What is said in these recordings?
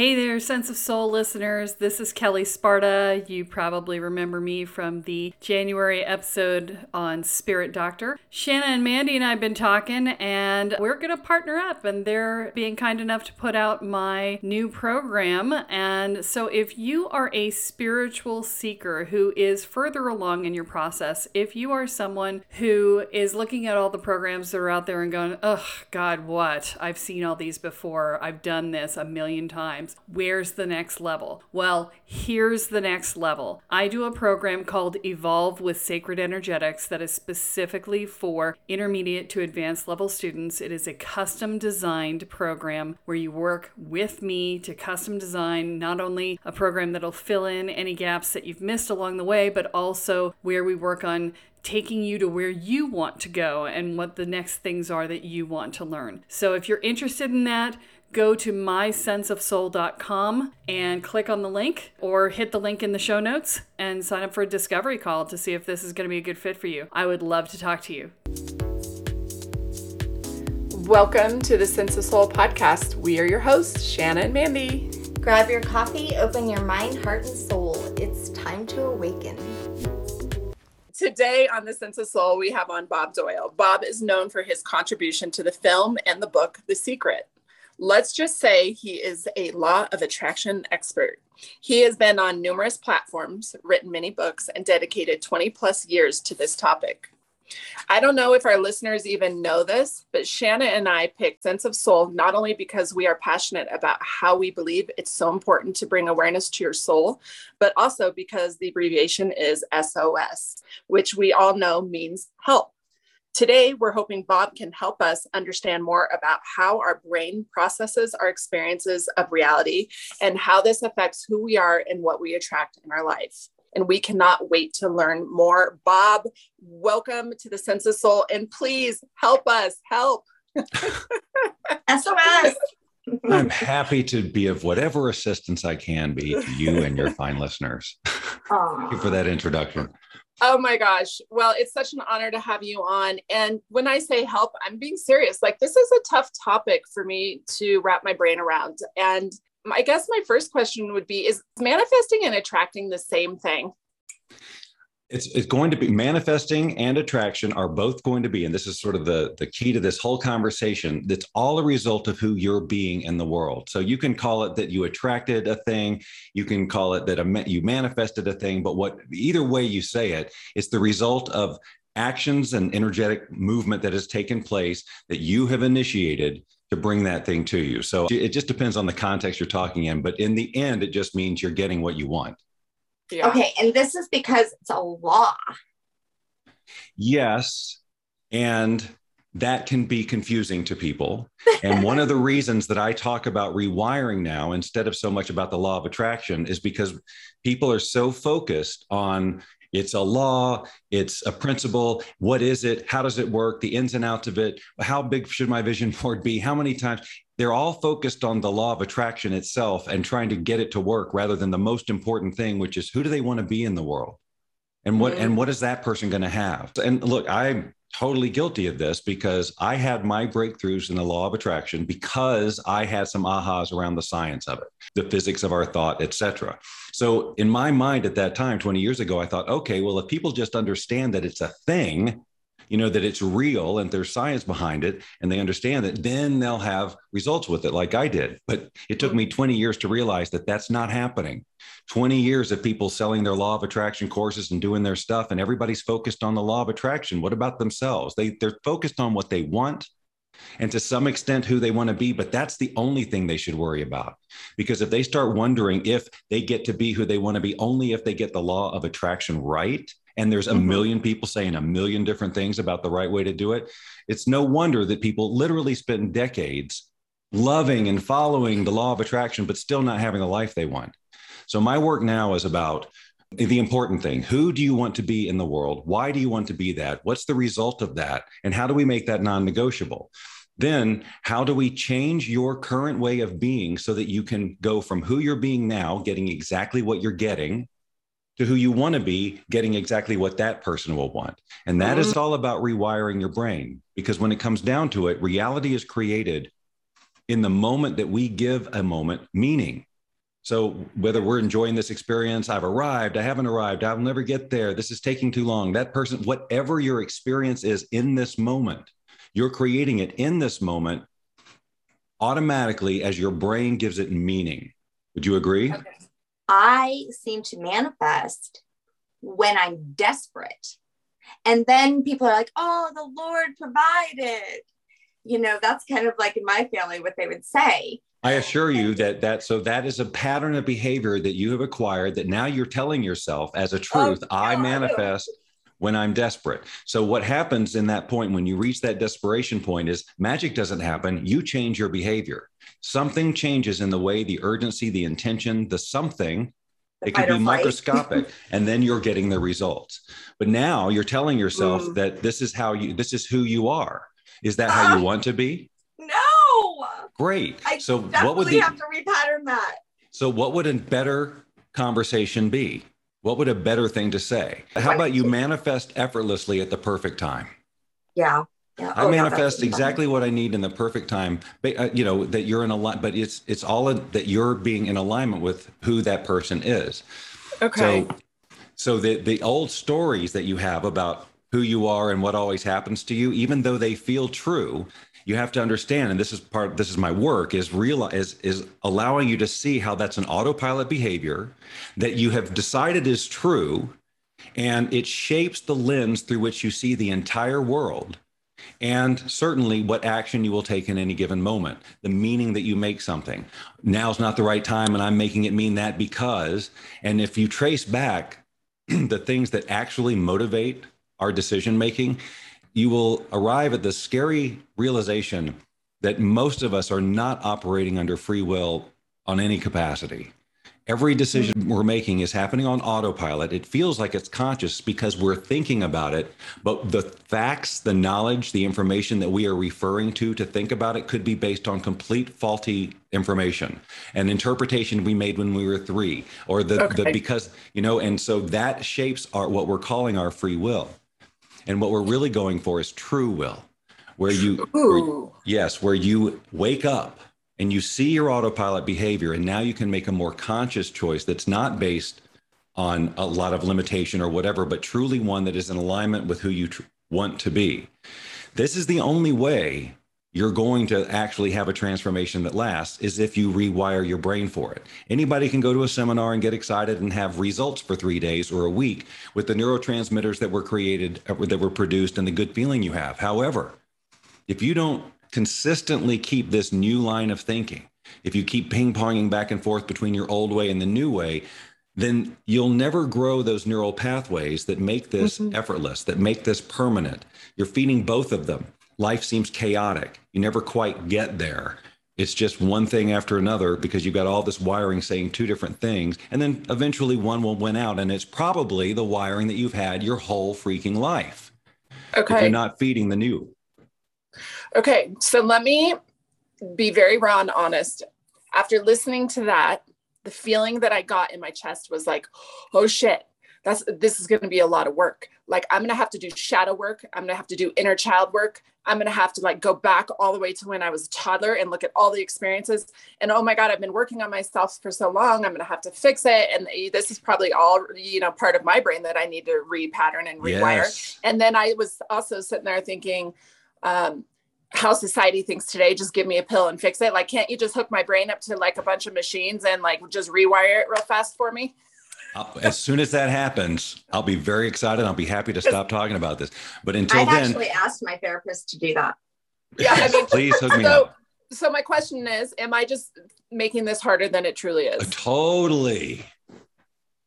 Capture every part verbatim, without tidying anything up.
Hey there, Sense of Soul listeners. This is Kelly Sparta. You probably remember me from the January episode on Spirit Doctor. Shanna and Mandy and I have been talking, and we're going to partner up, and they're being kind enough to put out my new program. And so if you are a spiritual seeker who is further along in your process, if you are someone who is looking at all the programs that are out there and going, oh, God, what? I've seen all these before. I've done this a million times. Where's the next level? Well, here's the next level. I do a program called Evolve with Sacred Energetics that is specifically for intermediate to advanced level students. It is a custom designed program where you work with me to custom design not only a program that'll fill in any gaps that you've missed along the way, but also where we work on taking you to where you want to go and what the next things are that you want to learn. So if you're interested in that, go to my sense of soul dot com and click on the link, or hit the link in the show notes and sign up for a discovery call to see if this is going to be a good fit for you. I would love to talk to you. Welcome to the Sense of Soul podcast. We are your hosts, Shanna and Mandy. Grab your coffee, open your mind, heart, and soul. It's time to awaken. Today on The Sense of Soul, we have on Bob Doyle. Bob is known for his contribution to the film and the book, The Secret. Let's just say he is a law of attraction expert. He has been on numerous platforms, written many books, and dedicated twenty plus years to this topic. I don't know if our listeners even know this, but Shanna and I picked Sense of Soul not only because we are passionate about how we believe it's so important to bring awareness to your soul, but also because the abbreviation is S O S, which we all know means help. Today, we're hoping Bob can help us understand more about how our brain processes our experiences of reality and how this affects who we are and what we attract in our life. And we cannot wait to learn more. Bob, welcome to the Sense of Soul, and please help us, help. S O S. I'm happy to be of whatever assistance I can be to you and your fine listeners. Thank you for that introduction. Oh my gosh. Well, it's such an honor to have you on. And when I say help, I'm being serious. Like, this is a tough topic for me to wrap my brain around. And I guess my first question would be, is manifesting and attracting the same thing? It's, it's going to be manifesting and attraction are both going to be, and this is sort of the, the key to this whole conversation, that's all a result of who you're being in the world. So you can call it that you attracted a thing, you can call it that a, you manifested a thing, but what either way you say it, it's the result of actions and energetic movement that has taken place that you have initiated to bring that thing to you. So it just depends on the context you're talking in, but in the end, it just means you're getting what you want. Yeah. Okay. And this is because it's a law. Yes. And that can be confusing to people. And one of the reasons that I talk about rewiring now, instead of so much about the law of attraction, is because people are so focused on it's a law, it's a principle. What is it? How does it work? The ins and outs of it. How big should my vision board be? How many times? They're all focused on the law of attraction itself and trying to get it to work rather than the most important thing, which is who do they want to be in the world? And what, mm-hmm. and what is that person going to have? And look, I'm totally guilty of this because I had my breakthroughs in the law of attraction because I had some ahas around the science of it, the physics of our thought, et cetera. So in my mind at that time, twenty years ago, I thought, okay, well, if people just understand that it's a thing, you know, that it's real and there's science behind it and they understand it, then they'll have results with it like I did. But it took me twenty years to realize that that's not happening. twenty years of people selling their law of attraction courses and doing their stuff, and everybody's focused on the law of attraction. What about themselves? They, they're focused on what they want and to some extent who they want to be, but that's the only thing they should worry about. Because if they start wondering if they get to be who they want to be only if they get the law of attraction right, and there's a million people saying a million different things about the right way to do it, it's no wonder that people literally spend decades loving and following the law of attraction, but still not having the life they want. So my work now is about the important thing. Who do you want to be in the world? Why do you want to be that? What's the result of that? And how do we make that non-negotiable? Then how do we change your current way of being so that you can go from who you're being now, getting exactly what you're getting, to who you want to be, getting exactly what that person will want. And that mm-hmm. is all about rewiring your brain, because when it comes down to it, reality is created in the moment that we give a moment meaning. So whether we're enjoying this experience, I've arrived, I haven't arrived, I'll never get there, this is taking too long, that person, whatever your experience is in this moment, you're creating it in this moment automatically as your brain gives it meaning. Would you agree? Okay. I seem to manifest when I'm desperate. And then people are like, oh, the Lord provided. You know, that's kind of like in my family, what they would say. I assure you that that, so that is a pattern of behavior that you have acquired that now you're telling yourself as a truth, oh, I no. manifest when I'm desperate. So what happens in that point, when you reach that desperation point, is magic doesn't happen. You change your behavior. Something changes in the way, the urgency, the intention, the something. It can be microscopic, and then you're getting the results. But now you're telling yourself mm. that this is how you, this is who you are. Is that how uh, you want to be? No. Great. I so what would the, have to repattern that? So what would a better conversation be? What would a better thing to say? How about you manifest effortlessly at the perfect time? Yeah. yeah. I oh, manifest no, exactly what I need in the perfect time, but, uh, you know, that you're in a lot, but it's, it's all a, that you're being in alignment with who that person is. Okay. So, so the, the old stories that you have about who you are and what always happens to you, even though they feel true, you have to understand, and this is part, this is my work, is real, is, is allowing you to see how that's an autopilot behavior that you have decided is true, and it shapes the lens through which you see the entire world, and certainly what action you will take in any given moment, the meaning that you make something. Now's not the right time, and I'm making it mean that because, and if you trace back the things that actually motivate our decision-making, you will arrive at the scary realization that most of us are not operating under free will on any capacity. Every decision we're making is happening on autopilot. It feels like it's conscious because we're thinking about it, but the facts, the knowledge, the information that we are referring to to think about it could be based on complete faulty information, an interpretation we made when we were three, or the, okay. the because, you know, and so that shapes our, what we're calling our free will. And what we're really going for is true will, where you, where, yes, where you wake up and you see your autopilot behavior, and now you can make a more conscious choice that's not based on a lot of limitation or whatever, but truly one that is in alignment with who you tr- want to be. This is the only way you're going to actually have a transformation that lasts, is if you rewire your brain for it. Anybody can go to a seminar and get excited and have results for three days or a week with the neurotransmitters that were created, that were produced, and the good feeling you have. However, if you don't consistently keep this new line of thinking, if you keep ping-ponging back and forth between your old way and the new way, then you'll never grow those neural pathways that make this mm-hmm. effortless, that make this permanent. You're feeding both of them. Life seems chaotic. You never quite get there. It's just one thing after another because you've got all this wiring saying two different things. And then eventually one will win out. And it's probably the wiring that you've had your whole freaking life. Okay. If you're not feeding the new. Okay. So let me be very raw and honest. After listening to that, the feeling that I got in my chest was like, oh shit. That's, this is going to be a lot of work. Like, I'm going to have to do shadow work. I'm going to have to do inner child work. I'm going to have to like go back all the way to when I was a toddler and look at all the experiences. And oh my God, I've been working on myself for so long. I'm going to have to fix it. And this is probably all, you know, part of my brain that I need to repattern and rewire. Yes. And then I was also sitting there thinking, um, how society thinks today, just give me a pill and fix it. Like, can't you just hook my brain up to like a bunch of machines and like just rewire it real fast for me? As soon as that happens, I'll be very excited. I'll be happy to stop talking about this. But until I've then, I actually asked my therapist to do that. Yeah, I mean, please hook me so, up. So my question is, am I just making this harder than it truly is? Totally.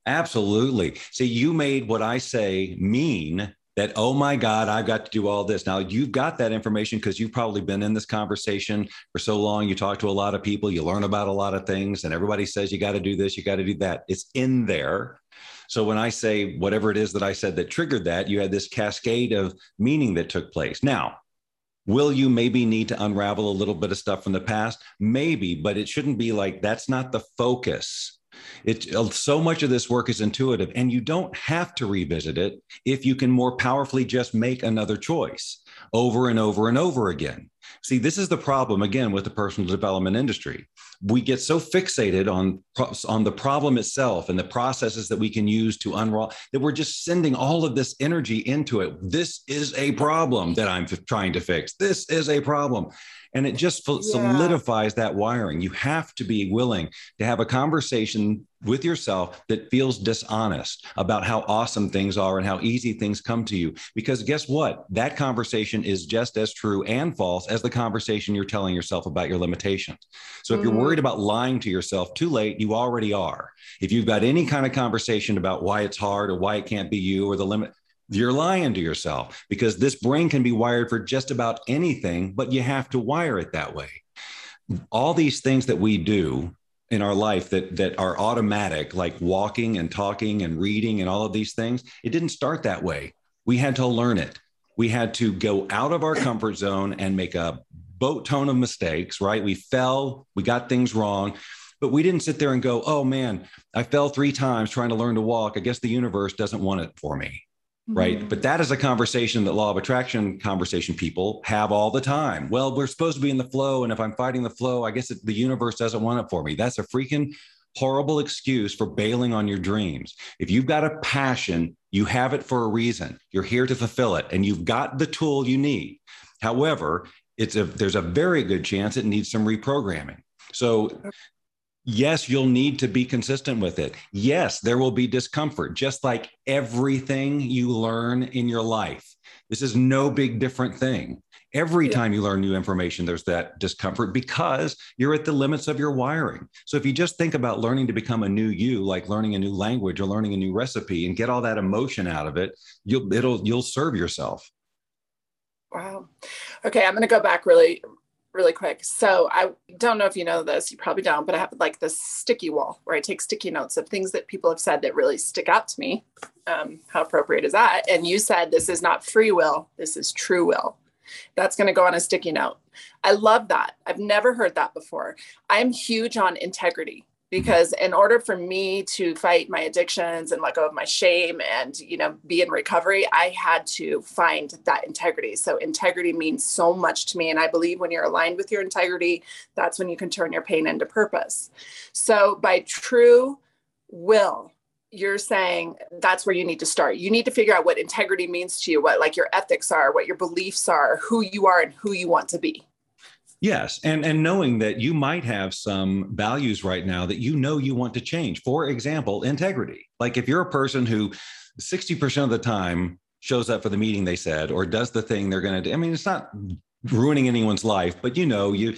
Absolutely. See, you made what I say mean that, oh my God, I've got to do all this. Now you've got that information because you've probably been in this conversation for so long. You talk to a lot of people, you learn about a lot of things, and everybody says, you got to do this, you got to do that. It's in there. So when I say whatever it is that I said that triggered that, you had this cascade of meaning that took place. Now, will you maybe need to unravel a little bit of stuff from the past? Maybe, but it shouldn't be like, that's not the focus. It's so much of this work is intuitive, and you don't have to revisit it if you can more powerfully just make another choice over and over and over again. See, this is the problem again with the personal development industry. we get so fixated on, on the problem itself and the processes that we can use to unravel that we're just sending all of this energy into it. This is a problem that I'm trying to fix. This is a problem. And it just yeah. solidifies that wiring. You have to be willing to have a conversation with yourself that feels dishonest about how awesome things are and how easy things come to you. Because guess what? That conversation is just as true and false as the conversation you're telling yourself about your limitations. So if mm-hmm. you're worried about lying to yourself, too late, you already are. If you've got any kind of conversation about why it's hard or why it can't be you or the limit, you're lying to yourself, because this brain can be wired for just about anything, but you have to wire it that way. All these things that we do in our life that that are automatic, like walking and talking and reading and all of these things, it didn't start that way. We had to learn it. We had to go out of our comfort zone and make a boat ton of mistakes, right? We fell, we got things wrong. But we didn't sit there and go, oh man, I fell three times trying to learn to walk. I guess the universe doesn't want it for me. Right. Mm-hmm. But that is a conversation that law of attraction conversation people have all the time. Well, we're supposed to be in the flow. And if I'm fighting the flow, I guess it, the universe doesn't want it for me. That's a freaking horrible excuse for bailing on your dreams. If you've got a passion, you have it for a reason. You're here to fulfill it and you've got the tool you need. However, it's a, there's a very good chance it needs some reprogramming. So yes, you'll need to be consistent with it. Yes, there will be discomfort, just like everything you learn in your life. This is no big different thing. Every yeah. time you learn new information, there's that discomfort because you're at the limits of your wiring. So if you just think about learning to become a new you, like learning a new language or learning a new recipe and get all that emotion out of it, you'll, it'll, you'll serve yourself. Wow. Okay. I'm going to go back really really quick. So I don't know if you know this, you probably don't, but I have like this sticky wall where I take sticky notes of things that people have said that really stick out to me. Um, how appropriate is that? And you said, this is not free will. This is true will. That's going to go on a sticky note. I love that. I've never heard that before. I'm huge on integrity because in order for me to fight my addictions and let go of my shame and, you know, be in recovery, I had to find that integrity. So integrity means so much to me. And I believe when you're aligned with your integrity, that's when you can turn your pain into purpose. So by true will, you're saying that's where you need to start. You need to figure out what integrity means to you, what like your ethics are, what your beliefs are, who you are and who you want to be. Yes. And, and knowing that you might have some values right now that you know you want to change. For example, integrity. Like if you're a person who sixty percent of the time shows up for the meeting they said, or does the thing they're going to do. I mean, it's not ruining anyone's life, but you know, you,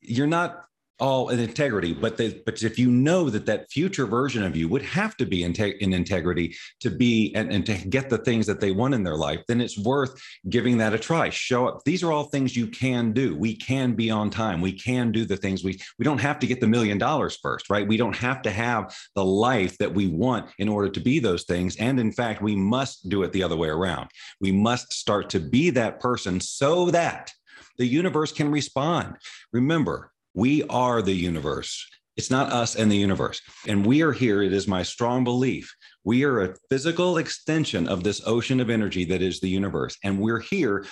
you're not all in integrity, but they, but if you know that that future version of you would have to be in, te- in integrity to be, and, and to get the things that they want in their life, then it's worth giving that a try. Show up. These are all things you can do. We can be on time. We can do the things we, we don't have to get the million dollars first, right? We don't have to have the life that we want in order to be those things. And in fact, we must do it the other way around. We must start to be that person so that the universe can respond. Remember, we are the universe. It's not us and the universe. And we are here. It is my strong belief. We are a physical extension of this ocean of energy that is the universe. And we're here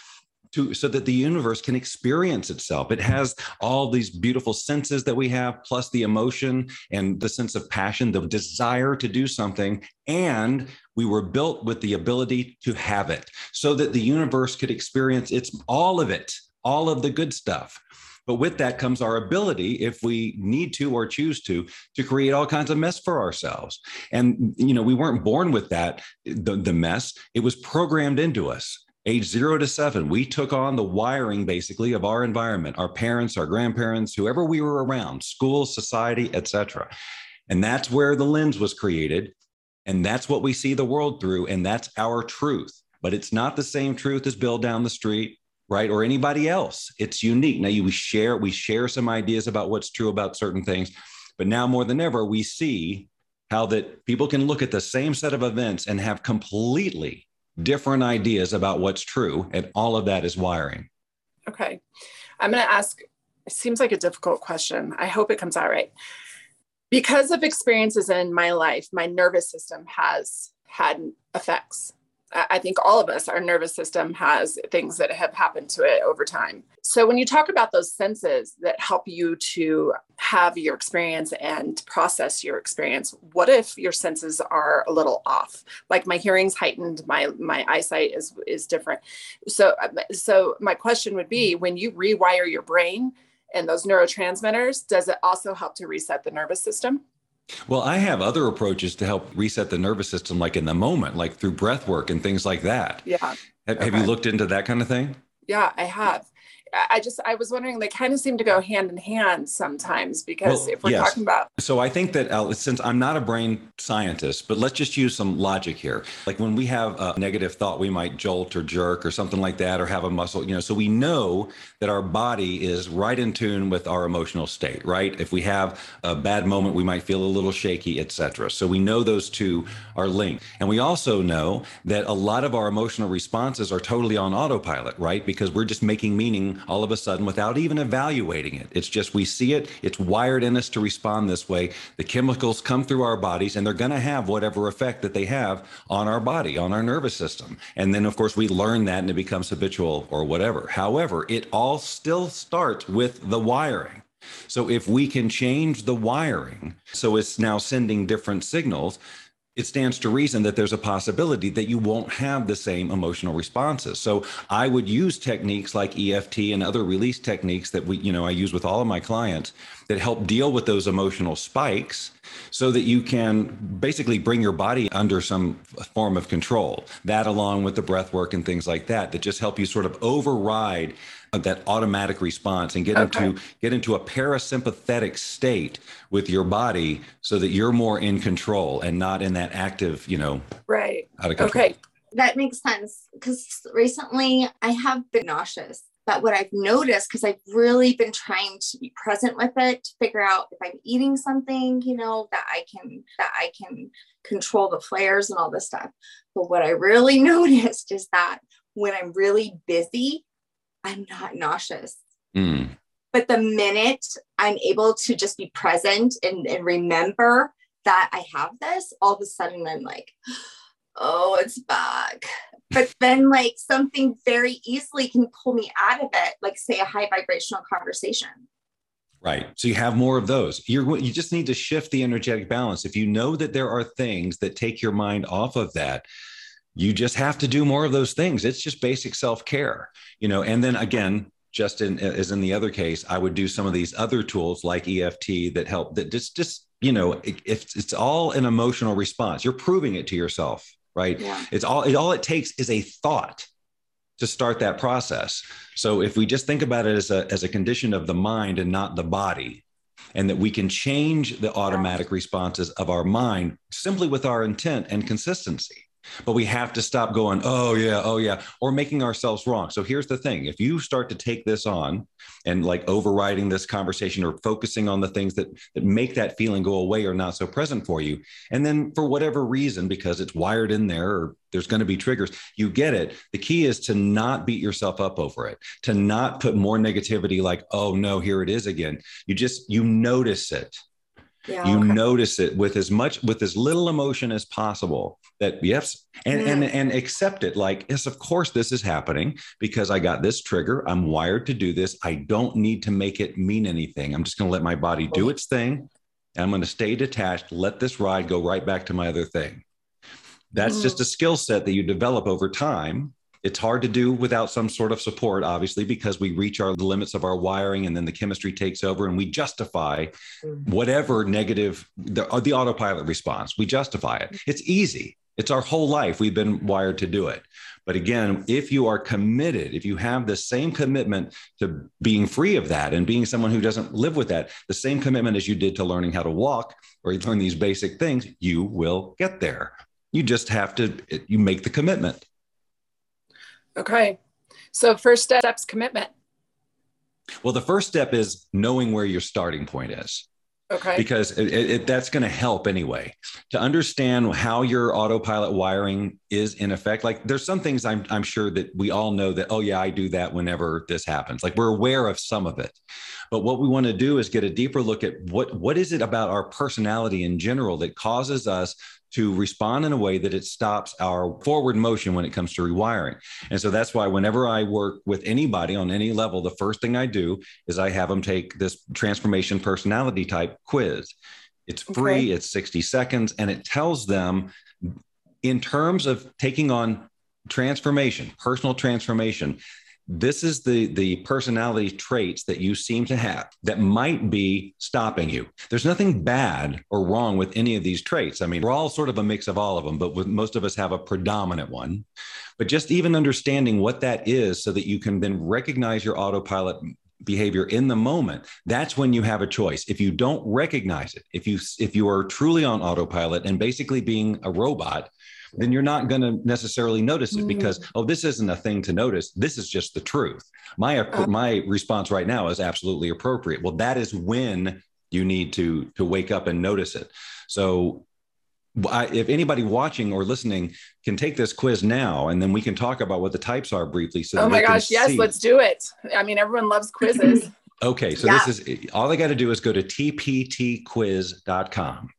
to, so that the universe can experience itself. It has all these beautiful senses that we have, plus the emotion and the sense of passion, the desire to do something. And we were built with the ability to have it so that the universe could experience its, all of it, all of the good stuff. But with that comes our ability, if we need to or choose to, to create all kinds of mess for ourselves. And, you know, we weren't born with that, the, the mess. It was programmed into us. Age zero to seven, we took on the wiring, basically, of our environment, our parents, our grandparents, whoever we were around, school, society, et cetera. And that's where the lens was created. And that's what we see the world through. And that's our truth. But it's not the same truth as Bill down the street, right? Or anybody else. It's unique. Now you, we share, we share some ideas about what's true about certain things, but now more than ever, we see how that people can look at the same set of events and have completely different ideas about what's true. And all of that is wiring. Okay. I'm going to ask, it seems like a difficult question. I hope it comes out right. Because of experiences in my life, my nervous system has had effects. I think all of us, our nervous system has things that have happened to it over time. So when you talk about those senses that help you to have your experience and process your experience, what if your senses are a little off? Like my hearing's heightened, my my eyesight is is different. So, so my question would be, when you rewire your brain and those neurotransmitters, does it also help to reset the nervous system? Well, I have other approaches to help reset the nervous system, like in the moment, like through breath work and things like that. Yeah. Have, okay. have you looked into that kind of thing? Yeah, I have. I just, I was wondering, they kind of seem to go hand in hand sometimes, because well, if we're yes. talking about. So I think that uh, since I'm not a brain scientist, but let's just use some logic here. Like when we have a negative thought, we might jolt or jerk or something like that, or have a muscle, you know, so we know that our body is right in tune with our emotional state, right? If we have a bad moment, we might feel a little shaky, et cetera. So we know those two are linked. And we also know that a lot of our emotional responses are totally on autopilot, right? Because we're just making meaning all of a sudden without even evaluating it. It's just, we see it, it's wired in us to respond this way. The chemicals come through our bodies and they're going to have whatever effect that they have on our body, on our nervous system. And then of course we learn that and it becomes habitual or whatever. However, it all still starts with the wiring. So if we can change the wiring, so it's now sending different signals, it stands to reason that there's a possibility that you won't have the same emotional responses. So I would use techniques like E F T and other release techniques that we, you know, I use with all of my clients that help deal with those emotional spikes so that you can basically bring your body under some form of control. That along with the breath work and things like that, that just help you sort of override that automatic response and get okay. into get into a parasympathetic state with your body so that you're more in control and not in that active, you know, right. out of control. Okay. That makes sense, because recently I have been nauseous, but what I've noticed, because I've really been trying to be present with it, to figure out if I'm eating something, you know, that I can, that I can control the flares and all this stuff. But what I really noticed is that when I'm really busy, I'm not nauseous, mm. but the minute I'm able to just be present and, and remember that I have this, all of a sudden I'm like, oh, it's back. But then like something very easily can pull me out of it. Like say a high vibrational conversation. Right. So you have more of those. You're, you just need to shift the energetic balance. If you know that there are things that take your mind off of that, you just have to do more of those things. It's just basic self-care, you know, and then again, just in, as in the other case, I would do some of these other tools like E F T that help that just, just, you know, it, it's, it's all an emotional response. You're proving it to yourself, right? Yeah. It's all, it, all it takes is a thought to start that process. So if we just think about it as a, as a condition of the mind and not the body, and that we can change the automatic responses of our mind simply with our intent and consistency. But we have to stop going, oh, yeah, oh, yeah, or making ourselves wrong. So here's the thing. If you start to take this on and like overriding this conversation or focusing on the things that, that make that feeling go away or not so present for you, and then for whatever reason, because it's wired in there or there's going to be triggers, you get it. The key is to not beat yourself up over it, to not put more negativity like, oh, no, here it is again. You just, you notice it. Yeah, you okay. notice it with as much, with as little emotion as possible that yes, and, yeah. and, and accept it like, yes, of course, this is happening because I got this trigger. I'm wired to do this. I don't need to make it mean anything. I'm just going to let my body do its thing. And I'm going to stay detached, let this ride go right back to my other thing. That's mm-hmm. just a skill set that you develop over time. It's hard to do without some sort of support, obviously, because we reach our the limits of our wiring and then the chemistry takes over and we justify whatever negative, the, the autopilot response. We justify it. It's easy. It's our whole life. We've been wired to do it. But again, if you are committed, if you have the same commitment to being free of that and being someone who doesn't live with that, the same commitment as you did to learning how to walk or you learn these basic things, you will get there. You just have to, you make the commitment. Okay. So first step's commitment. Well, the first step is knowing where your starting point is. Okay. Because it, it, that's going to help anyway, to understand how your autopilot wiring is in effect. Like there's some things I'm, I'm sure that we all know that, oh yeah, I do that whenever this happens. Like we're aware of some of it, But what we want to do is get a deeper look at what, what is it about our personality in general that causes us to respond in a way that it stops our forward motion when it comes to rewiring. And so that's why whenever I work with anybody on any level, the first thing I do is I have them take this transformation personality type quiz. It's free, okay. It's sixty seconds, and it tells them in terms of taking on transformation, personal transformation, this is the, the personality traits that you seem to have that might be stopping you. There's nothing bad or wrong with any of these traits. I mean, we're all sort of a mix of all of them, but with, most of us have a predominant one. But just even understanding what that is so that you can then recognize your autopilot behavior in the moment, that's when you have a choice. If you don't recognize it, if you, if you are truly on autopilot and basically being a robot, then you're not going to necessarily notice it because, oh, this isn't a thing to notice. This is just the truth. My, my response right now is absolutely appropriate. Well, that is when you need to, to wake up and notice it. So I, if anybody watching or listening can take this quiz now, and then we can talk about what the types are briefly. So oh my gosh. Yes. See. Let's do it. I mean, everyone loves quizzes. Okay. So yeah. This is all they got to do is go to t p t quiz dot com.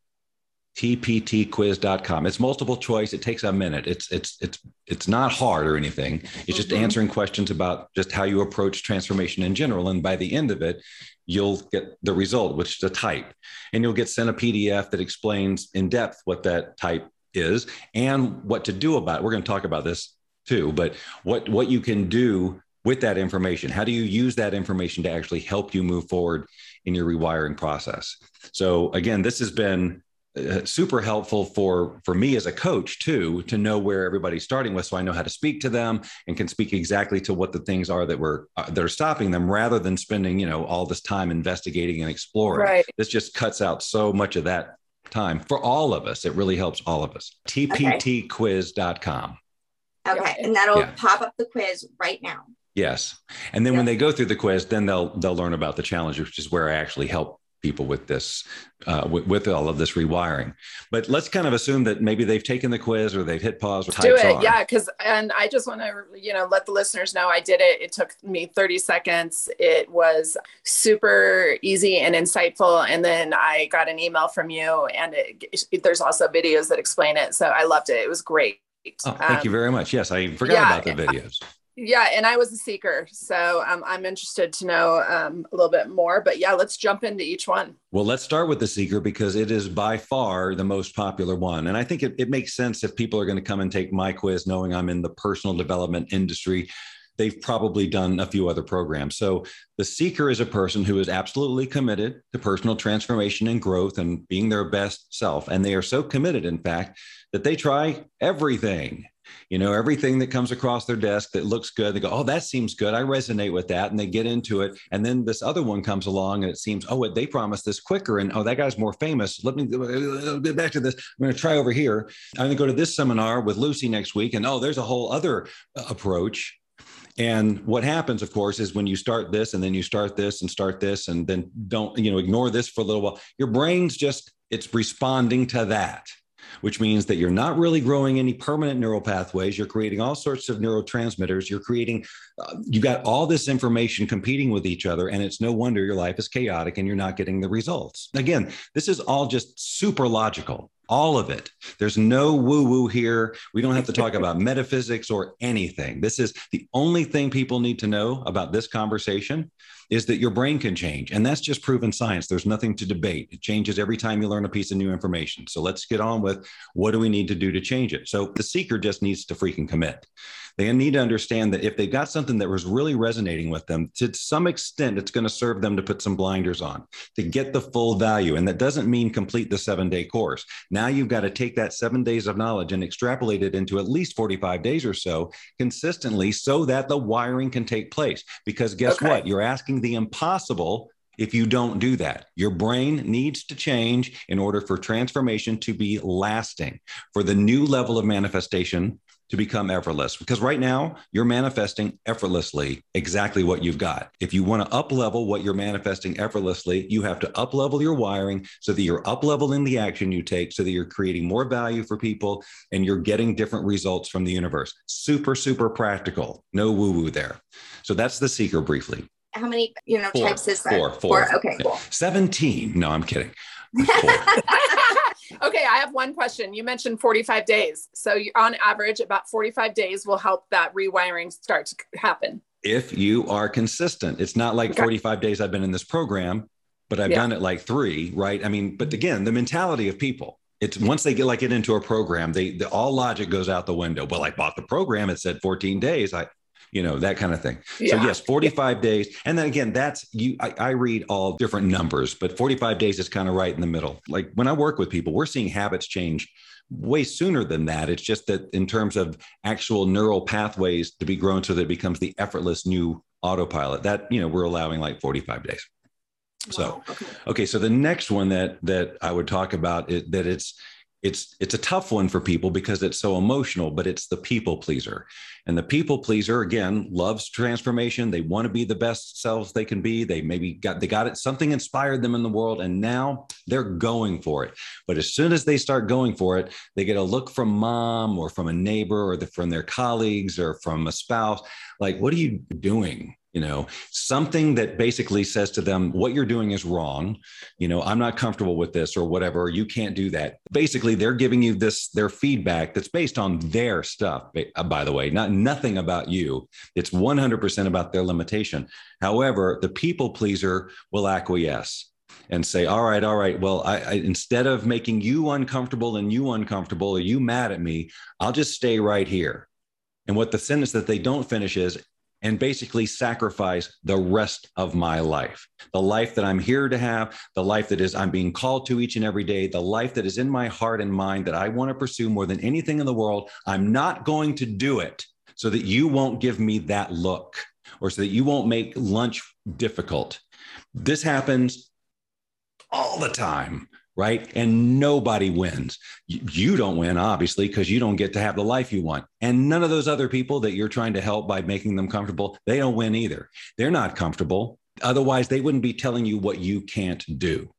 t p t quiz dot com. It's multiple choice. It takes a minute. It's, it's, it's, it's not hard or anything. It's just mm-hmm. answering questions about just how you approach transformation in general. And by the end of it, you'll get the result, which is a type, and you'll get sent a P D F that explains in depth what that type is and what to do about it. We're going to talk about this too, but what, what you can do with that information. How do you use that information to actually help you move forward in your rewiring process? So again, this has been Uh, super helpful for, for me as a coach too, to know where everybody's starting with. So I know how to speak to them and can speak exactly to what the things are that were, uh, that are stopping them rather than spending, you know, all this time investigating and exploring. Right. This just cuts out so much of that time for all of us. It really helps all of us. t p t quiz dot com. Okay. okay. And that'll yeah. pop up the quiz right now. Yes. And then yep. when they go through the quiz, then they'll, they'll learn about the challenge, which is where I actually help people with this, uh, with, with all of this rewiring. But let's kind of assume that maybe they've taken the quiz or they've hit pause. Or do it. On. Yeah. Cause, and I just want to, you know, let the listeners know I did it. It took me thirty seconds. It was super easy and insightful. And then I got an email from you and it, it, there's also videos that explain it. So I loved it. It was great. Oh, thank um, you very much. Yes. I forgot yeah, about the videos. I, Yeah. And I was a seeker. So um, I'm interested to know um, a little bit more, but yeah, let's jump into each one. Well, let's start with the seeker because it is by far the most popular one. And I think it, it makes sense if people are going to come and take my quiz, knowing I'm in the personal development industry, they've probably done a few other programs. So the seeker is a person who is absolutely committed to personal transformation and growth and being their best self. And they are so committed, in fact, that they try everything. You know, everything that comes across their desk that looks good, they go, oh, that seems good. I resonate with that. And they get into it. And then this other one comes along and it seems, oh, they promised this quicker. And oh, that guy's more famous. Let me get back to this. I'm going to try over here. I'm going to go to this seminar with Lucy next week. And oh, there's a whole other approach. And what happens, of course, is when you start this and then you start this and start this and then don't, you know, ignore this for a little while, your brain's just, it's responding to that, which means that you're not really growing any permanent neural pathways. You're creating all sorts of neurotransmitters. You're creating, uh, you've got all this information competing with each other. And it's no wonder your life is chaotic and you're not getting the results. Again, this is all just super logical, all of it. There's no woo-woo here. We don't have to talk about metaphysics or anything. This is the only thing people need to know about this conversation is that your brain can change. And that's just proven science. There's nothing to debate. It changes every time you learn a piece of new information. So let's get on with what do we need to do to change it? So the seeker just needs to freaking commit. They need to understand that if they've got something that was really resonating with them, to some extent, it's going to serve them to put some blinders on to get the full value. And that doesn't mean complete the seven day course. Now you've got to take that seven days of knowledge and extrapolate it into at least forty-five days or so consistently so that the wiring can take place. Because guess okay. what? You're asking the impossible if you don't do that. Your brain needs to change in order for transformation to be lasting, for the new level of manifestation to become effortless. Because right now you're manifesting effortlessly exactly what you've got. If you want to up-level what you're manifesting effortlessly, you have to up-level your wiring so that you're up-leveling the action you take so that you're creating more value for people and you're getting different results from the universe. Super, super practical. No woo-woo there. So that's the seeker briefly. how many, you know, four, types is that? Four, four. four? Okay, yeah. Cool. seventeen. No, I'm kidding. Four. Okay. I have one question. You mentioned forty-five days. So you, on average, about forty-five days will help that rewiring start to happen. If you are consistent. It's not like okay. forty-five days I've been in this program, but I've yeah. done it like three, right? I mean, but again, the mentality of people, it's once they get like it into a program, they, the, all logic goes out the window. Well, I bought the program. It said fourteen days. I, you know, that kind of thing. Yeah. So yes, forty-five days. And then again, that's you, I, I read all different numbers, but forty-five days is kind of right in the middle. Like when I work with people, we're seeing habits change way sooner than that. It's just that in terms of actual neural pathways to be grown so that it becomes the effortless new autopilot that, you know, we're allowing like forty-five days. Wow. So, okay. okay. So the next one that, that I would talk about is that it's, It's it's a tough one for people because it's so emotional, but it's the people pleaser. And the people pleaser, again, loves transformation. They want to be the best selves they can be. They maybe got, they got it. Something inspired them in the world, and now they're going for it. But as soon as they start going for it, they get a look from mom or from a neighbor or the, from their colleagues or from a spouse. Like, what are you doing? You know, something that basically says to them, what you're doing is wrong. You know, I'm not comfortable with this or whatever. You can't do that. Basically, they're giving you this, their feedback that's based on their stuff, by the way, not nothing about you. It's one hundred percent about their limitation. However, the people pleaser will acquiesce and say, all right, all right, well, I, I instead of making you uncomfortable and you uncomfortable or you mad at me, I'll just stay right here. And what the sentence that they don't finish is, and basically sacrifice the rest of my life, the life that I'm here to have, the life that is I'm being called to each and every day, the life that is in my heart and mind that I want to pursue more than anything in the world. I'm not going to do it so that you won't give me that look or so that you won't make lunch difficult. This happens all the time, right? And nobody wins. You don't win, obviously, because you don't get to have the life you want. And none of those other people that you're trying to help by making them comfortable, they don't win either. They're not comfortable. Otherwise, they wouldn't be telling you what you can't do.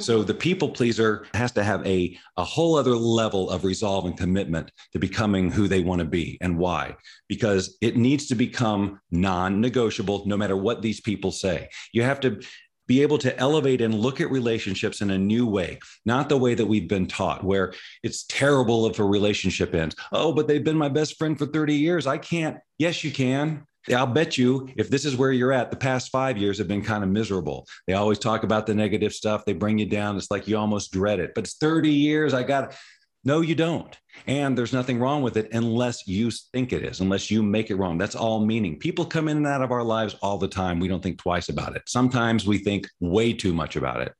So the people pleaser has to have a, a whole other level of resolve and commitment to becoming who they want to be. And why? Because it needs to become non-negotiable, no matter what these people say. You have to be able to elevate and look at relationships in a new way, not the way that we've been taught, where it's terrible if a relationship ends. Oh, but they've been my best friend for thirty years. I can't. Yes, you can. I'll bet you if this is where you're at, the past five years have been kind of miserable. They always talk about the negative stuff. They bring you down. It's like you almost dread it, but it's thirty years. I got it. No, you don't. And there's nothing wrong with it unless you think it is, unless you make it wrong. That's all meaning. People come in and out of our lives all the time. We don't think twice about it. Sometimes we think way too much about it.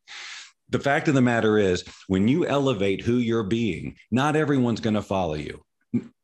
The fact of the matter is, when you elevate who you're being, not everyone's going to follow you.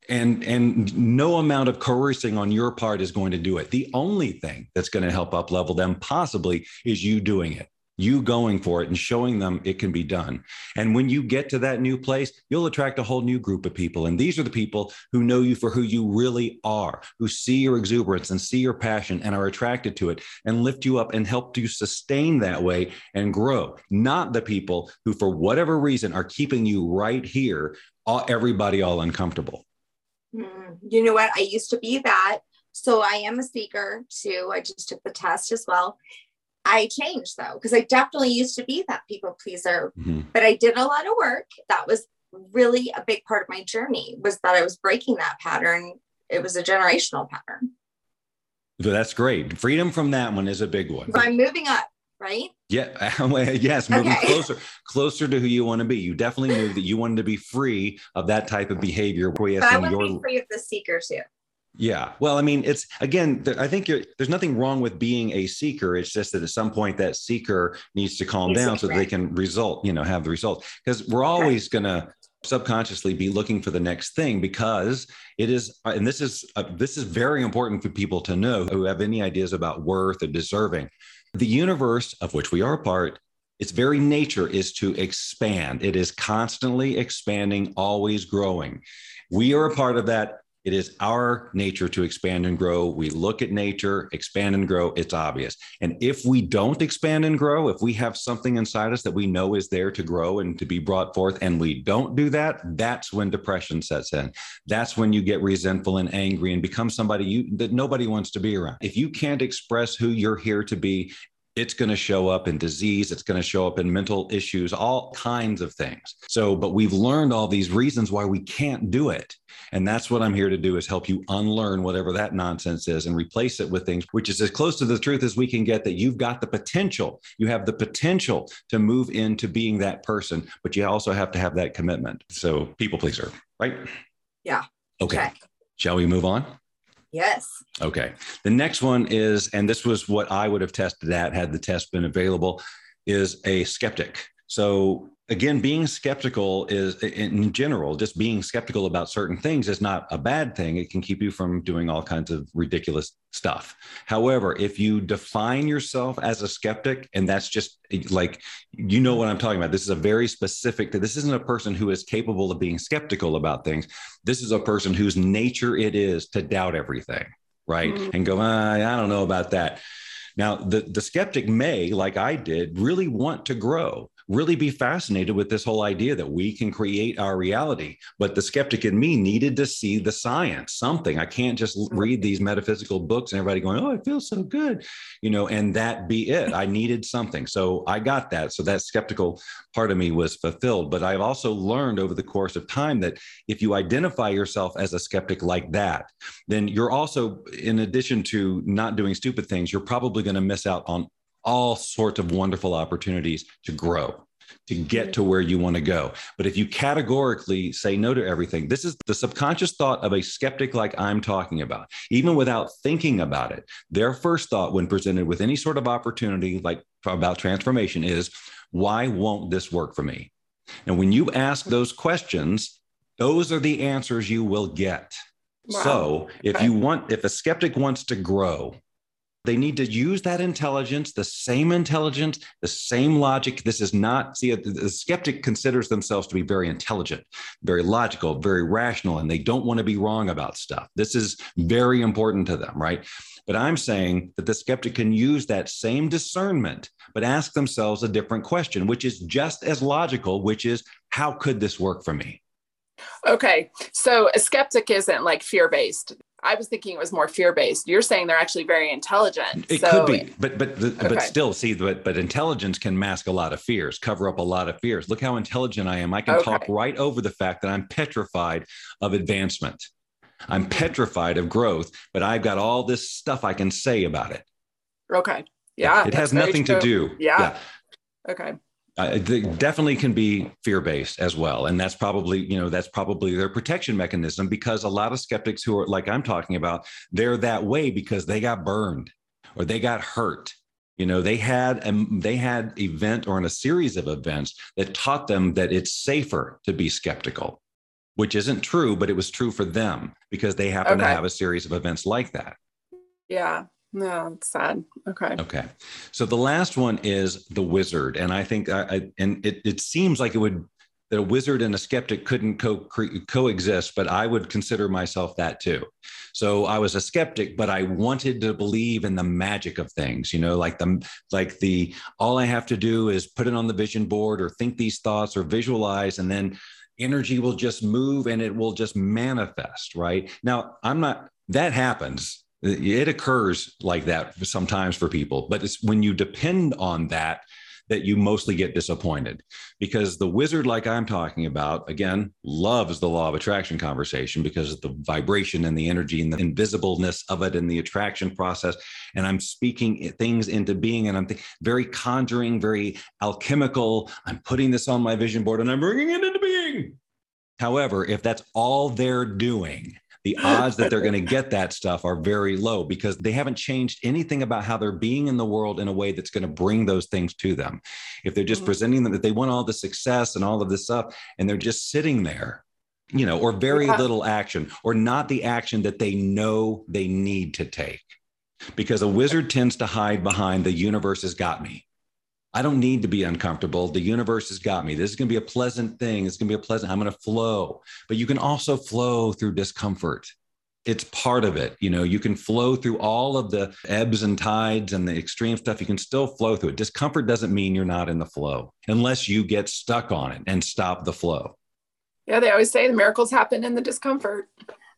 And, and no amount of coercing on your part is going to do it. The only thing that's going to help up level them possibly is you doing it. You going for it and showing them it can be done. And when you get to that new place, you'll attract a whole new group of people. And these are the people who know you for who you really are, who see your exuberance and see your passion and are attracted to it and lift you up and help you sustain that way and grow. Not the people who, for whatever reason, are keeping you right here, all, everybody all uncomfortable. Mm, you know what? I used to be that. So I am a seeker too. I just took the test as well. I changed though, because I definitely used to be that people pleaser, mm-hmm. but I did a lot of work. That was really a big part of my journey, was that I was breaking that pattern. It was a generational pattern. So that's great. Freedom from that one is a big one. So I'm moving up, right? Yeah. Yes. Moving okay. closer, closer to who you want to be. You definitely knew that you wanted to be free of that type of behavior. But I want your... to be free of the seeker too. Yeah. Well, I mean, it's again, I think you're, there's nothing wrong with being a seeker. It's just that at some point that seeker needs to calm down so that they can result, you know, have the result, because we're always going to subconsciously be looking for the next thing, because it is, and this is, uh, this is very important for people to know who have any ideas about worth or deserving. The universe, of which we are a part, its very nature is to expand. It is constantly expanding, always growing. We are a part of that. It is our nature to expand and grow. We look at nature, expand and grow. It's obvious. And if we don't expand and grow, if we have something inside us that we know is there to grow and to be brought forth, and we don't do that, that's when depression sets in. That's when you get resentful and angry and become somebody you, that nobody wants to be around. If you can't express who you're here to be, it's going to show up in disease. It's going to show up in mental issues, all kinds of things. So, but we've learned all these reasons why we can't do it. And that's what I'm here to do, is help you unlearn whatever that nonsense is and replace it with things, which is as close to the truth as we can get, that you've got the potential. You have the potential to move into being that person, but you also have to have that commitment. So people pleaser, right? Yeah. Okay. okay. Shall we move on? Yes. Okay. The next one is, and this was what I would have tested at had the test been available, is a skeptic. So again, being skeptical is, in general, just being skeptical about certain things is not a bad thing. It can keep you from doing all kinds of ridiculous stuff. However, if you define yourself as a skeptic, and that's just like, you know what I'm talking about. This is a very specific, this isn't a person who is capable of being skeptical about things. This is a person whose nature it is to doubt everything, right? Mm-hmm. And go, I, I don't know about that. Now, the, the skeptic may, like I did, really want to grow, really be fascinated with this whole idea that we can create our reality. But the skeptic in me needed to see the science, something. I can't just read these metaphysical books and everybody going, oh, it feels so good, you know, and that be it. I needed something. So I got that. So that skeptical part of me was fulfilled. But I've also learned over the course of time that if you identify yourself as a skeptic like that, then you're also, in addition to not doing stupid things, you're probably going to miss out on all sorts of wonderful opportunities to grow, to get to where you want to go. But if you categorically say no to everything, this is the subconscious thought of a skeptic like I'm talking about. Even without thinking about it, their first thought when presented with any sort of opportunity, like about transformation, is, why won't this work for me? And when you ask those questions, those are the answers you will get. Wow. So if okay. you want, if a skeptic wants to grow, they need to use that intelligence, the same intelligence, the same logic. This is not, see, the skeptic considers themselves to be very intelligent, very logical, very rational, and they don't want to be wrong about stuff. This is very important to them, right? But I'm saying that the skeptic can use that same discernment, but ask themselves a different question, which is just as logical, which is, how could this work for me? Okay. So a skeptic isn't like fear-based. I was thinking it was more fear-based. You're saying they're actually very intelligent. It so. could be, but but the, okay. but still, see, but but intelligence can mask a lot of fears, cover up a lot of fears. Look how intelligent I am. I can okay. talk right over the fact that I'm petrified of advancement. I'm petrified of growth, but I've got all this stuff I can say about it. Okay. Yeah. It has nothing true. to do. Yeah. yeah. Okay. Uh, they definitely can be fear-based as well. And that's probably, you know, that's probably their protection mechanism, because a lot of skeptics who are like I'm talking about, they're that way because they got burned or they got hurt. You know, they had, a, they had an event or in a series of events that taught them that it's safer to be skeptical, which isn't true, but it was true for them because they happen okay. to have a series of events like that. Yeah. No, it's sad. Okay. Okay. So the last one is the wizard. And I think, I, I and it, it seems like it would, that a wizard and a skeptic couldn't co- coexist, but I would consider myself that too. So I was a skeptic, but I wanted to believe in the magic of things, you know, like the, like the, all I have to do is put it on the vision board or think these thoughts or visualize, and then energy will just move and it will just manifest. Right now, I'm not, that happens. It occurs like that sometimes for people, but it's when you depend on that, that you mostly get disappointed, because the wizard, like I'm talking about, again, loves the law of attraction conversation because of the vibration and the energy and the invisibleness of it and the attraction process. And I'm speaking things into being, and I'm th- very conjuring, very alchemical. I'm putting this on my vision board and I'm bringing it into being. However, if that's all they're doing, the odds that they're going to get that stuff are very low, because they haven't changed anything about how they're being in the world in a way that's going to bring those things to them. If they're just mm-hmm. presenting them that they want all the success and all of this stuff, and they're just sitting there, you know, or very yeah. little action, or not the action that they know they need to take, because a wizard tends to hide behind the universe has got me. I don't need to be uncomfortable. The universe has got me. This is going to be a pleasant thing. It's going to be a pleasant, I'm going to flow. But you can also flow through discomfort. it's part of it. You know, you can flow through all of the ebbs and tides and the extreme stuff. You can still flow through it. Discomfort doesn't mean you're not in the flow unless you get stuck on it and stop the flow. Yeah. They always say the miracles happen in the discomfort.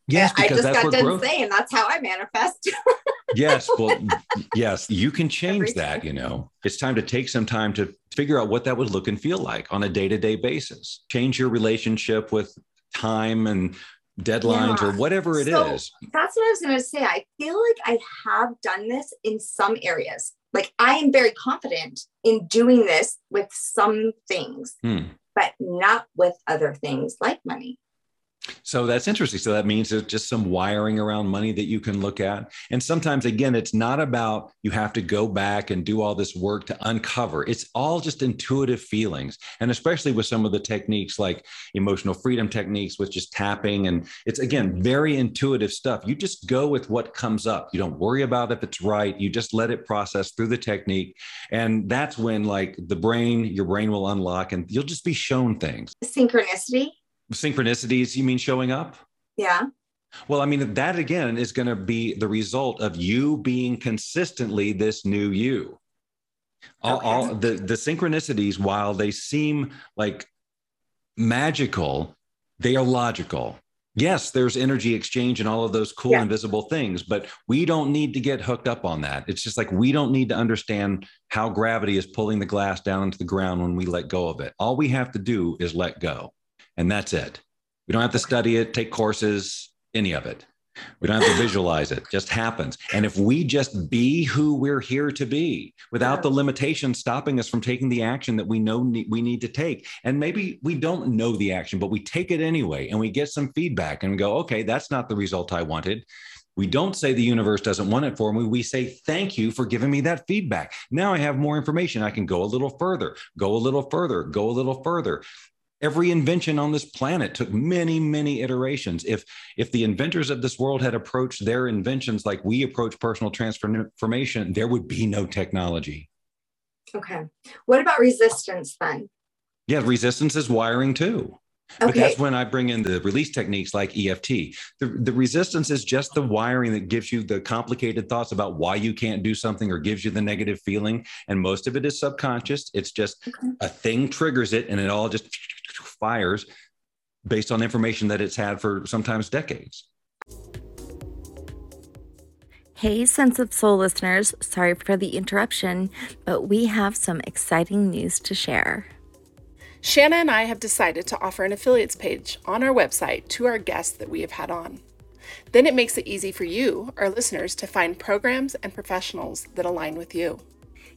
Yes, because I just that's got done growth... saying that's how I manifest. Yes, well, yes, you can change Everything. that, you know. It's time to take some time to figure out what that would look and feel like on a day-to-day basis. Change your relationship with time and deadlines yeah. or whatever it so, is. That's what I was going to say. I feel like I have done this in some areas. Like I am very confident in doing this with some things, hmm. but not with other things like money. So that's interesting. So that means there's just some wiring around money that you can look at. And sometimes, again, it's not about you have to go back and do all this work to uncover. It's all just intuitive feelings. And especially with some of the techniques like emotional freedom techniques, with just tapping. And it's, again, very intuitive stuff. You just go with what comes up. You don't worry about if it's right. You just let it process through the technique. And that's when, like, the brain, your brain will unlock and you'll just be shown things. Synchronicity. Synchronicities, you mean showing up? Yeah. Well, I mean, that again is going to be the result of you being consistently this new you. All, okay. all the, the synchronicities, while they seem like magical, they are logical. Yes, there's energy exchange and all of those cool yeah. invisible things, but we don't need to get hooked up on that. It's just like we don't need to understand how gravity is pulling the glass down into the ground when we let go of it. All we have to do is let go. And that's it. We don't have to study it, take courses, any of it. We don't have to visualize it. It just happens. And if we just be who we're here to be without yeah. the limitations stopping us from taking the action that we know ne- we need to take, and maybe we don't know the action, but we take it anyway, and we get some feedback and go, okay, that's not the result I wanted. We don't say the universe doesn't want it for me. We say, thank you for giving me that feedback. Now I have more information. I can go a little further, go a little further, go a little further. Every invention on this planet took many, many iterations. If if the inventors of this world had approached their inventions like we approach personal transformation, there would be no technology. Okay. What about resistance then? Yeah, resistance is wiring too. Okay. But that's when I bring in the release techniques like E F T. The, the resistance is just the wiring that gives you the complicated thoughts about why you can't do something or gives you the negative feeling. And most of it is subconscious. It's just okay. a thing triggers it and it all just fires based on information that it's had for sometimes decades. Hey, Sense of Soul listeners, sorry for the interruption, but we have some exciting news to share. Shanna and I have decided to offer an affiliates page on our website to our guests that we have had on. Then it makes it easy for you, our listeners, to find programs and professionals that align with you.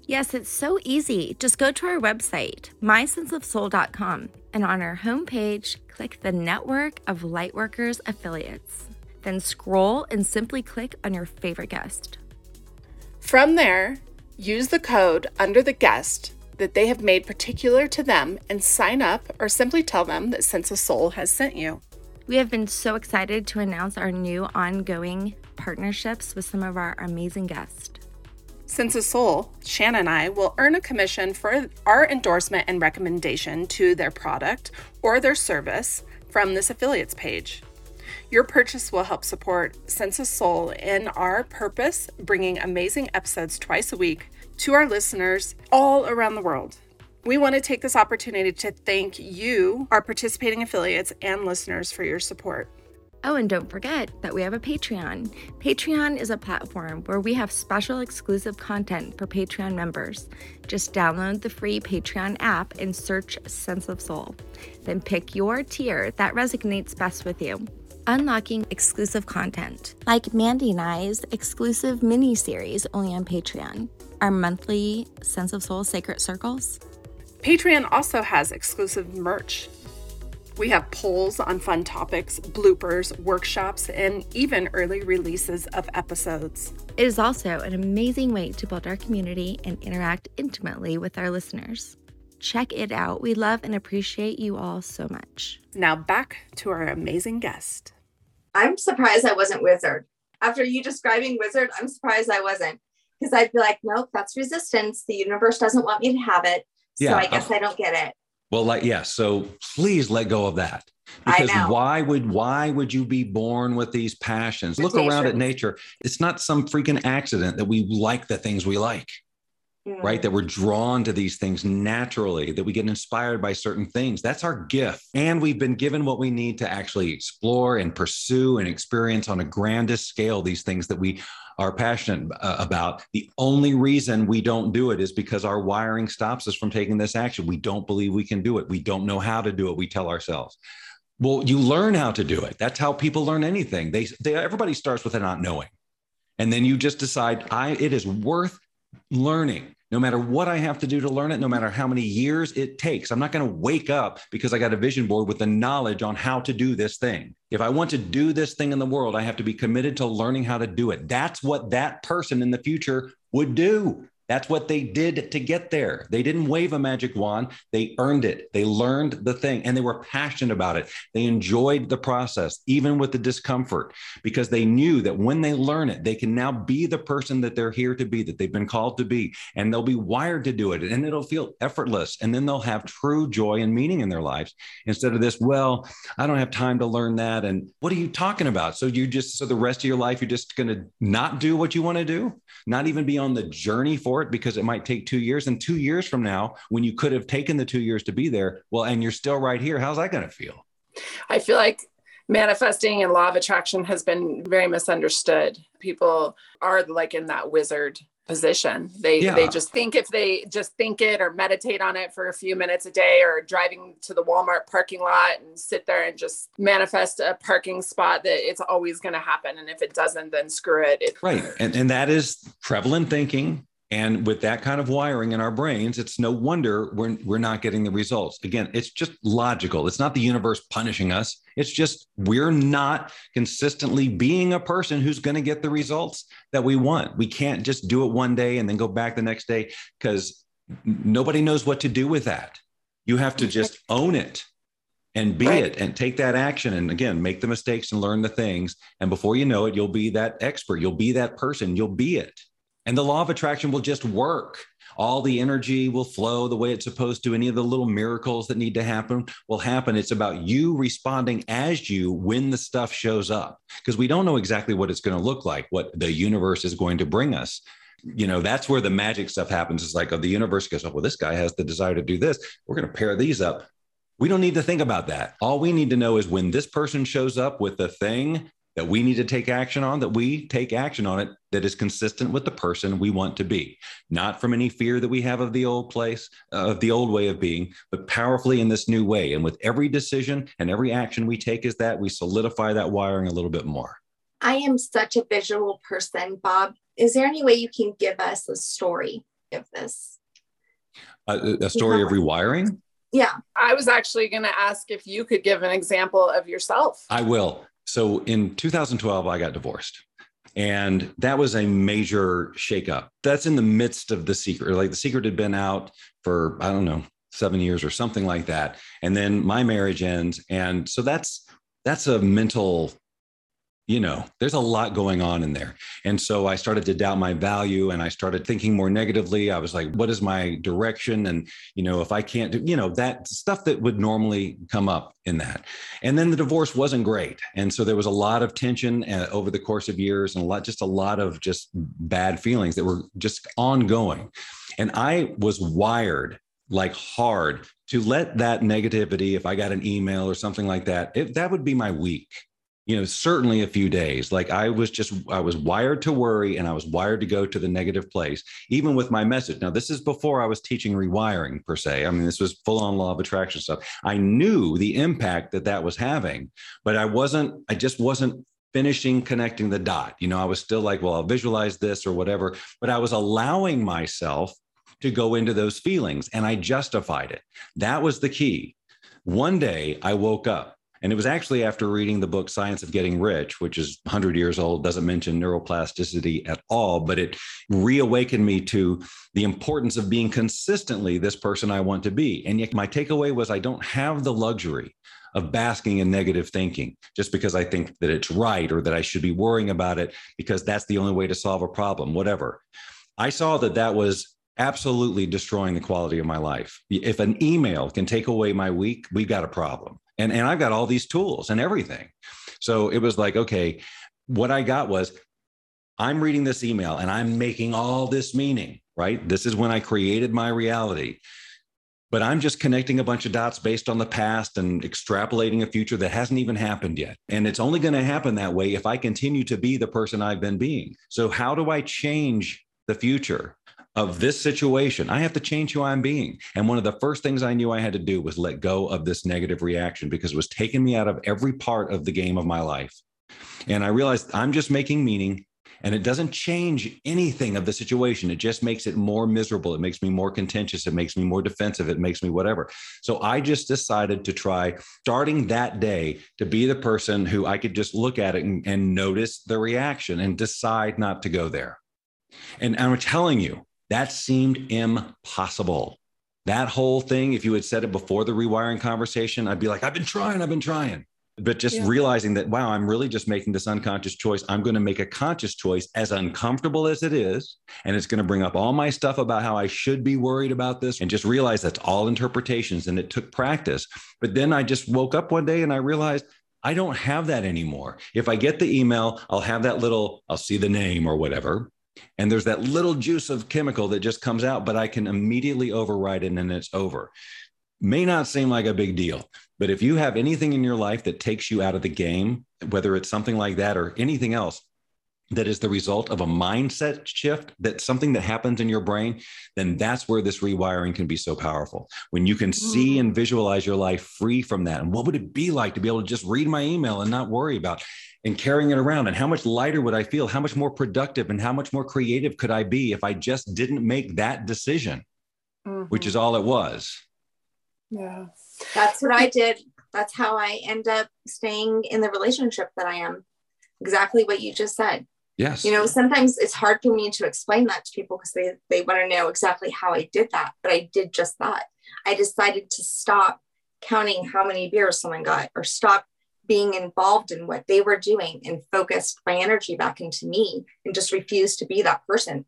Yes, it's so easy. Just go to our website, my sense of soul dot com, and on our homepage, click the Network of Lightworkers Affiliates. Then scroll and simply click on your favorite guest. From there, use the code under the guest that they have made particular to them and sign up, or simply tell them that Sense of Soul has sent you. We have been so excited to announce our new ongoing partnerships with some of our amazing guests. Sense of Soul, Shanna and I will earn a commission for our endorsement and recommendation to their product or their service from this affiliates page. Your purchase will help support Sense of Soul in our purpose, bringing amazing episodes twice a week to our listeners all around the world. We want to take this opportunity to thank you, our participating affiliates and listeners, for your support. Oh, and don't forget that we have a Patreon. Patreon is a platform where we have special exclusive content for Patreon members. Just download the free Patreon app and search Sense of Soul. Then pick your tier that resonates best with you. Unlocking exclusive content, like Mandy and I's exclusive mini-series only on Patreon, our monthly Sense of Soul Sacred Circles. Patreon also has exclusive merch. We have polls on fun topics, bloopers, workshops, and even early releases of episodes. It is also an amazing way to build our community and interact intimately with our listeners. Check it out. We love and appreciate you all so much. Now back to our amazing guest. I'm surprised I wasn't wizard. After you describing wizard, I'm surprised I wasn't. Because I'd be like, nope, that's resistance. The universe doesn't want me to have it. So yeah, I guess uh- I don't get it. Well, like, yeah, so please let go of that. Because why would why would you be born with these passions? It's Look nature. around at nature. It's not some freaking accident that we like the things we like, mm. right? That we're drawn to these things naturally, that we get inspired by certain things. That's our gift. And we've been given what we need to actually explore and pursue and experience on a grandest scale these things that we are passionate about. The only reason we don't do it is because our wiring stops us from taking this action. We don't believe we can do it. We don't know how to do it. We tell ourselves. Well, you learn how to do it. That's how people learn anything. They, they, everybody starts with a not knowing. And then you just decide, I, it is worth learning, no matter what I have to do to learn it, no matter how many years it takes. I'm not going to wake up because I got a vision board with the knowledge on how to do this thing. If I want to do this thing in the world, I have to be committed to learning how to do it. That's what that person in the future would do. That's what they did to get there. They didn't wave a magic wand. They earned it. They learned the thing and they were passionate about it. They enjoyed the process, even with the discomfort, because they knew that when they learn it, they can now be the person that they're here to be, that they've been called to be, and they'll be wired to do it and it'll feel effortless. And then they'll have true joy and meaning in their lives instead of this, well, I don't have time to learn that. And what are you talking about? So you just, so the rest of your life, you're just going to not do what you want to do, not even be on the journey for it because it might take two years and two years from now, when you could have taken the two years to be there. Well, and you're still right here. How's that going to feel? I feel like manifesting and law of attraction has been very misunderstood. People are like in that wizard position. They, yeah. they just think if they just think it or meditate on it for a few minutes a day or driving to the Walmart parking lot and sit there and just manifest a parking spot that it's always going to happen. And if it doesn't, then screw it. it right. And, and that is prevalent thinking. And with that kind of wiring in our brains, it's no wonder we're, we're not getting the results. Again, it's just logical. It's not the universe punishing us. It's just we're not consistently being a person who's going to get the results that we want. We can't just do it one day and then go back the next day because nobody knows what to do with that. You have to just own it and be right. it and take that action. And again, make the mistakes and learn the things. And before you know it, you'll be that expert. You'll be that person. You'll be it. And the law of attraction will just work. All the energy will flow the way it's supposed to. Any of the little miracles that need to happen will happen. It's about you responding as you when the stuff shows up, because we don't know exactly what it's going to look like, what the universe is going to bring us. You know, that's where the magic stuff happens. It's like, oh, the universe goes, oh, well, this guy has the desire to do this. We're going to pair these up. We don't need to think about that. All we need to know is when this person shows up with the thing that we need to take action on, that we take action on it that is consistent with the person we want to be, not from any fear that we have of the old place, uh, of the old way of being, but powerfully in this new way. And with every decision and every action we take is that we solidify that wiring a little bit more. I am such a visual person, Bob. Is there any way you can give us a story of this? Uh, a story of rewiring? Yeah. I was actually going to ask if you could give an example of yourself. I will. So in two thousand twelve, I got divorced and that was a major shakeup. That's in the midst of The Secret. Like The Secret had been out for, I don't know, seven years or something like that. And then my marriage ends. And so that's, that's a mental, you know, there's a lot going on in there. And so I started to doubt my value and I started thinking more negatively. I was like, what is my direction? And, you know, if I can't do, you know, that stuff that would normally come up in that. And then the divorce wasn't great. And so there was a lot of tension uh, over the course of years and a lot, just a lot of just bad feelings that were just ongoing. And I was wired like hard to let that negativity, if I got an email or something like that, it, that would be my week. You know, certainly a few days, like I was just, I was wired to worry and I was wired to go to the negative place, even with my message. Now, this is before I was teaching rewiring per se. I mean, this was full on law of attraction stuff. I knew the impact that that was having, but I wasn't, I just wasn't finishing connecting the dot. You know, I was still like, well, I'll visualize this or whatever, but I was allowing myself to go into those feelings and I justified it. That was the key. One day I woke up. And it was actually after reading the book, Science of Getting Rich, which is one hundred years old, doesn't mention neuroplasticity at all, but it reawakened me to the importance of being consistently this person I want to be. And yet my takeaway was I don't have the luxury of basking in negative thinking just because I think that it's right or that I should be worrying about it because that's the only way to solve a problem, whatever. I saw that that was absolutely destroying the quality of my life. If an email can take away my week, we've got a problem. And, and I've got all these tools and everything. So it was like, okay, what I got was, I'm reading this email and I'm making all this meaning, right? This is when I created my reality. But I'm just connecting a bunch of dots based on the past and extrapolating a future that hasn't even happened yet. And it's only going to happen that way if I continue to be the person I've been being. So how do I change the future of this situation? I have to change who I'm being. And one of the first things I knew I had to do was let go of this negative reaction, because it was taking me out of every part of the game of my life. And I realized I'm just making meaning. And it doesn't change anything of the situation. It just makes it more miserable. It makes me more contentious. It makes me more defensive. It makes me whatever. So I just decided to try, starting that day, to be the person who I could just look at it and, and notice the reaction and decide not to go there. And I'm telling you, that seemed impossible. That whole thing, if you had said it before the rewiring conversation, I'd be like, I've been trying, I've been trying. But just yeah. realizing that, wow, I'm really just making this unconscious choice. I'm going to make a conscious choice, as uncomfortable as it is. And it's going to bring up all my stuff about how I should be worried about this, and just realize that's all interpretations. And it took practice. But then I just woke up one day and I realized I don't have that anymore. If I get the email, I'll have that little, I'll see the name or whatever. And there's that little juice of chemical that just comes out, but I can immediately override it and it's over. May not seem like a big deal, but if you have anything in your life that takes you out of the game, whether it's something like that or anything else that is the result of a mindset shift, that's something that happens in your brain, then that's where this rewiring can be so powerful. When you can see and visualize your life free from that. And what would it be like to be able to just read my email and not worry about and carrying it around? And how much lighter would I feel? How much more productive and how much more creative could I be if I just didn't make that decision, mm-hmm. which is all it was. Yeah, that's what I did. That's how I end up staying in the relationship that I am. Exactly what you just said. Yes. You know, sometimes it's hard for me to explain that to people because they, they want to know exactly how I did that. But I did just that. I decided to stop counting how many beers someone got, or stop being involved in what they were doing, and focused my energy back into me and just refused to be that person.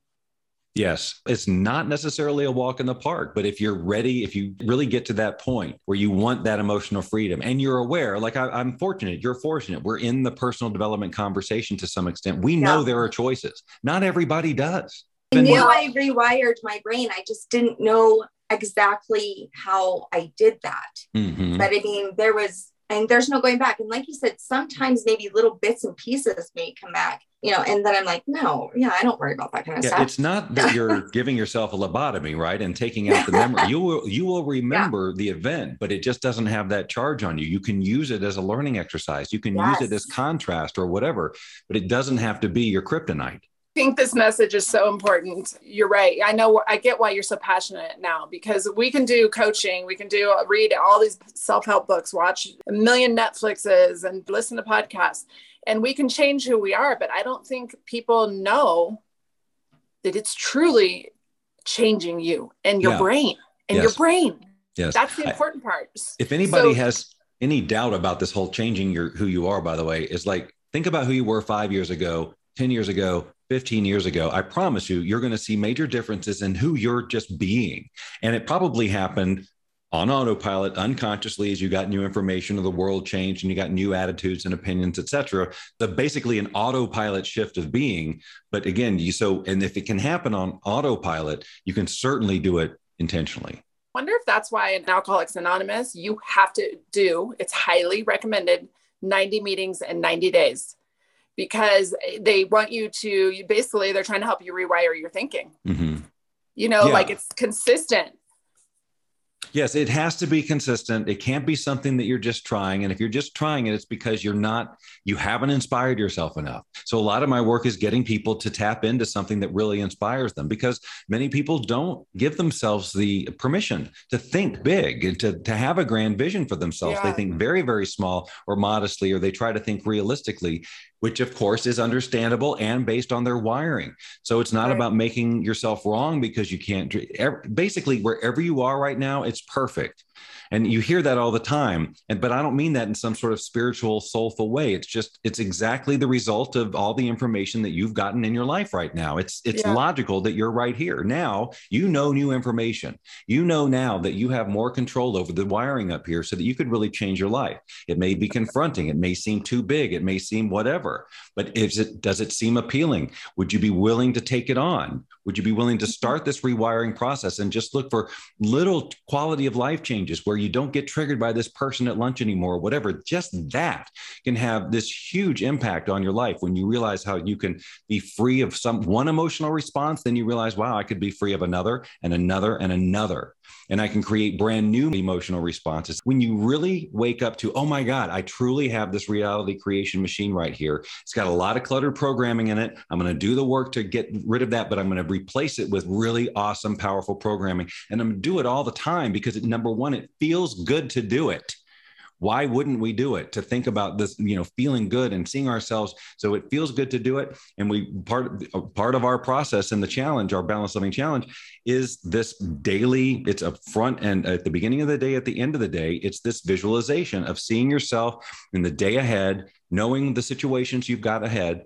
Yes. It's not necessarily a walk in the park, but if you're ready, if you really get to that point where you want that emotional freedom and you're aware, like I, I'm fortunate, you're fortunate. We're in the personal development conversation to some extent. We yeah. know there are choices. Not everybody does. I knew I rewired my brain. I just didn't know exactly how I did that. Mm-hmm. But I mean, there was, and there's no going back. And like you said, sometimes maybe little bits and pieces may come back. You know, and then I'm like, no, yeah, I don't worry about that kind of yeah, stuff. It's not that you're giving yourself a lobotomy, right? And taking out the memory. You will, you will remember yeah. the event, but it just doesn't have that charge on you. You can use it as a learning exercise. You can yes. use it as contrast or whatever, but it doesn't have to be your kryptonite. I think this message is so important. You're right. I know, I get why you're so passionate now, because we can do coaching. We can do read all these self-help books, watch a million Netflixes and listen to podcasts. And we can change who we are, but I don't think people know that it's truly changing you and your yeah. brain and yes. your brain. Yes. That's the important I, part. If anybody so, has any doubt about this whole changing your who you are, by the way, is like, think about who you were five years ago, ten years ago, fifteen years ago. I promise you, you're going to see major differences in who you're just being. And it probably happened on autopilot, unconsciously, as you got new information or the world changed and you got new attitudes and opinions, et cetera. So basically an autopilot shift of being. But again, you so, and if it can happen on autopilot, you can certainly do it intentionally. I wonder if that's why in Alcoholics Anonymous, you have to do, it's highly recommended, ninety meetings and ninety days. Because they want you to, you basically, they're trying to help you rewire your thinking. Mm-hmm. You know, yeah. like it's consistent. Yes, it has to be consistent. It can't be something that you're just trying. And if you're just trying it, it's because you're not, you haven't inspired yourself enough. So a lot of my work is getting people to tap into something that really inspires them, because many people don't give themselves the permission to think big and to, to have a grand vision for themselves. Yeah. They think very, very small or modestly, or they try to think realistically, which of course is understandable and based on their wiring. So it's not right. about making yourself wrong because you can't, basically wherever you are right now, it's perfect. And you hear that all the time. And, but I don't mean that in some sort of spiritual, soulful way. It's just, it's exactly the result of all the information that you've gotten in your life right now. It's, it's yeah. logical that you're right here. Now, you know, new information, you know, now that you have more control over the wiring up here so that you could really change your life. It may be confronting. It may seem too big. It may seem whatever, but is it, does it seem appealing? Would you be willing to take it on? Would you be willing to start this rewiring process and just look for little quality of life changes where you don't get triggered by this person at lunch anymore, whatever? Just that can have this huge impact on your life when you realize how you can be free of some one emotional response. Then you realize, wow, I could be free of another and another and another. And I can create brand new emotional responses. When you really wake up to, oh my God, I truly have this reality creation machine right here. It's got a lot of cluttered programming in it. I'm going to do the work to get rid of that, but I'm going to replace it with really awesome, powerful programming. And I'm going to do it all the time because it, number one, it feels good to do it. Why wouldn't we do it? To think about this, you know, feeling good and seeing ourselves. So it feels good to do it. And we part, part of our process and the challenge, our balanced living challenge, is this daily, it's up front and at the beginning of the day, at the end of the day, it's this visualization of seeing yourself in the day ahead, knowing the situations you've got ahead,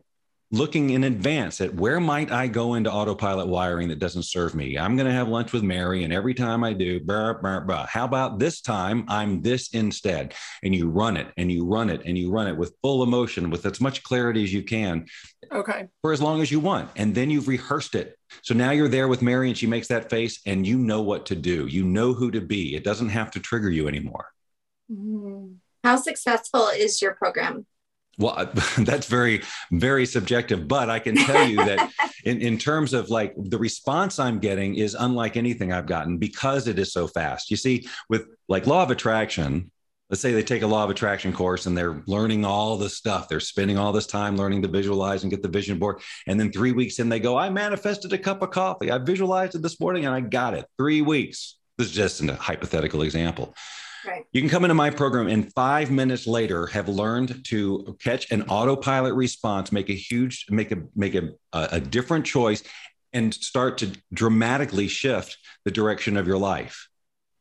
looking in advance at where might I go into autopilot wiring that doesn't serve me. I'm going to have lunch with Mary, and every time I do, blah, blah, blah. How about this time I'm this instead? And you run it and you run it and you run it with full emotion, with as much clarity as you can. Okay. For as long as you want. And then you've rehearsed it. So now you're there with Mary and she makes that face and you know what to do. You know who to be. It doesn't have to trigger you anymore. How successful is your program? Well, that's very, very subjective, but I can tell you that in, in terms of like the response I'm getting is unlike anything I've gotten because it is so fast. You see, with like law of attraction, let's say they take a law of attraction course and they're learning all the stuff. They're spending all this time learning to visualize and get the vision board. And then three weeks in, they go, I manifested a cup of coffee. I visualized it this morning and I got it. Three weeks. This is just a hypothetical example. Right. You can come into my program and five minutes later have learned to catch an autopilot response, make a huge, make a, make a, a different choice and start to dramatically shift the direction of your life.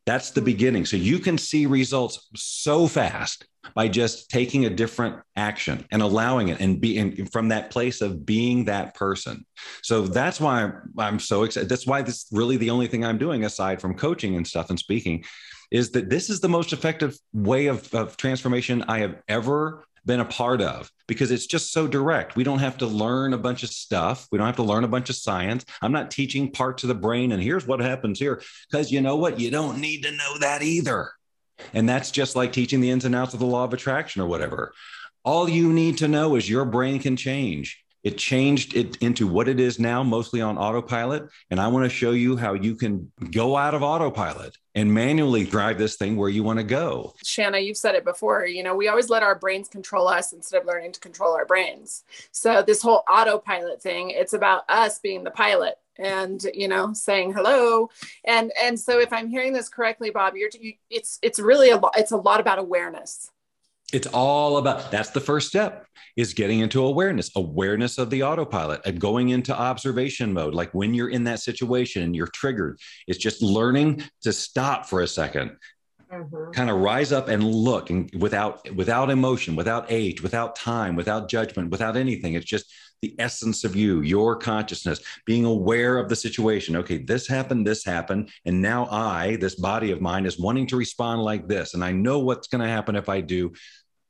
That's the beginning. So you can see results so fast by just taking a different action and allowing it and being from that place of being that person. So that's why I'm, I'm so excited. That's why this is really the only thing I'm doing aside from coaching and stuff and speaking, is that this is the most effective way of, of transformation I have ever been a part of, because it's just so direct. We don't have to learn a bunch of stuff. We don't have to learn a bunch of science. I'm not teaching parts of the brain and here's what happens here, because you know what? You don't need to know that either. And that's just like teaching the ins and outs of the law of attraction or whatever. All you need to know is your brain can change. It changed it into what it is now, mostly on autopilot. And I want to show you how you can go out of autopilot and manually drive this thing where you want to go. Shanna, you've said it before, you know, we always let our brains control us instead of learning to control our brains. So this whole autopilot thing, it's about us being the pilot and, you know, saying hello. And, and so if I'm hearing this correctly, Bob, you're, you, it's, it's really a lot, it's a lot about awareness. It's all about, that's the first step, is getting into awareness, awareness of the autopilot and going into observation mode. Like when you're in that situation and you're triggered, it's just learning to stop for a second, mm-hmm. kind of rise up and look, and without, without emotion, without age, without time, without judgment, without anything. It's just the essence of you, your consciousness, being aware of the situation. Okay, this happened, this happened. And now I, this body of mine is wanting to respond like this. And I know what's going to happen if I do.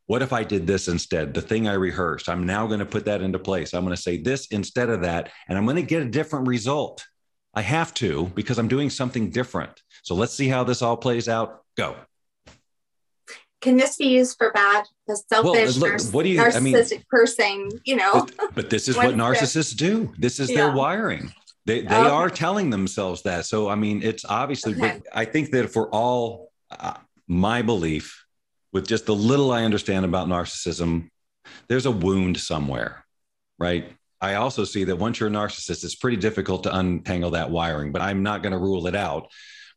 What if I did this instead? The thing I rehearsed, I'm now going to put that into place. I'm going to say this instead of that, and I'm going to get a different result. I have to, because I'm doing something different. So let's see how this all plays out. Go. Can this be used for bad? The selfish, well, look, what do you, narcissistic I mean, person, you know. But, but this is what narcissists do. This is yeah. their wiring. They, they oh. are telling themselves that. So, I mean, it's obviously, okay. but I think that for all uh, my belief, with just the little I understand about narcissism, there's a wound somewhere, right? I also see that once you're a narcissist, it's pretty difficult to untangle that wiring, but I'm not going to rule it out.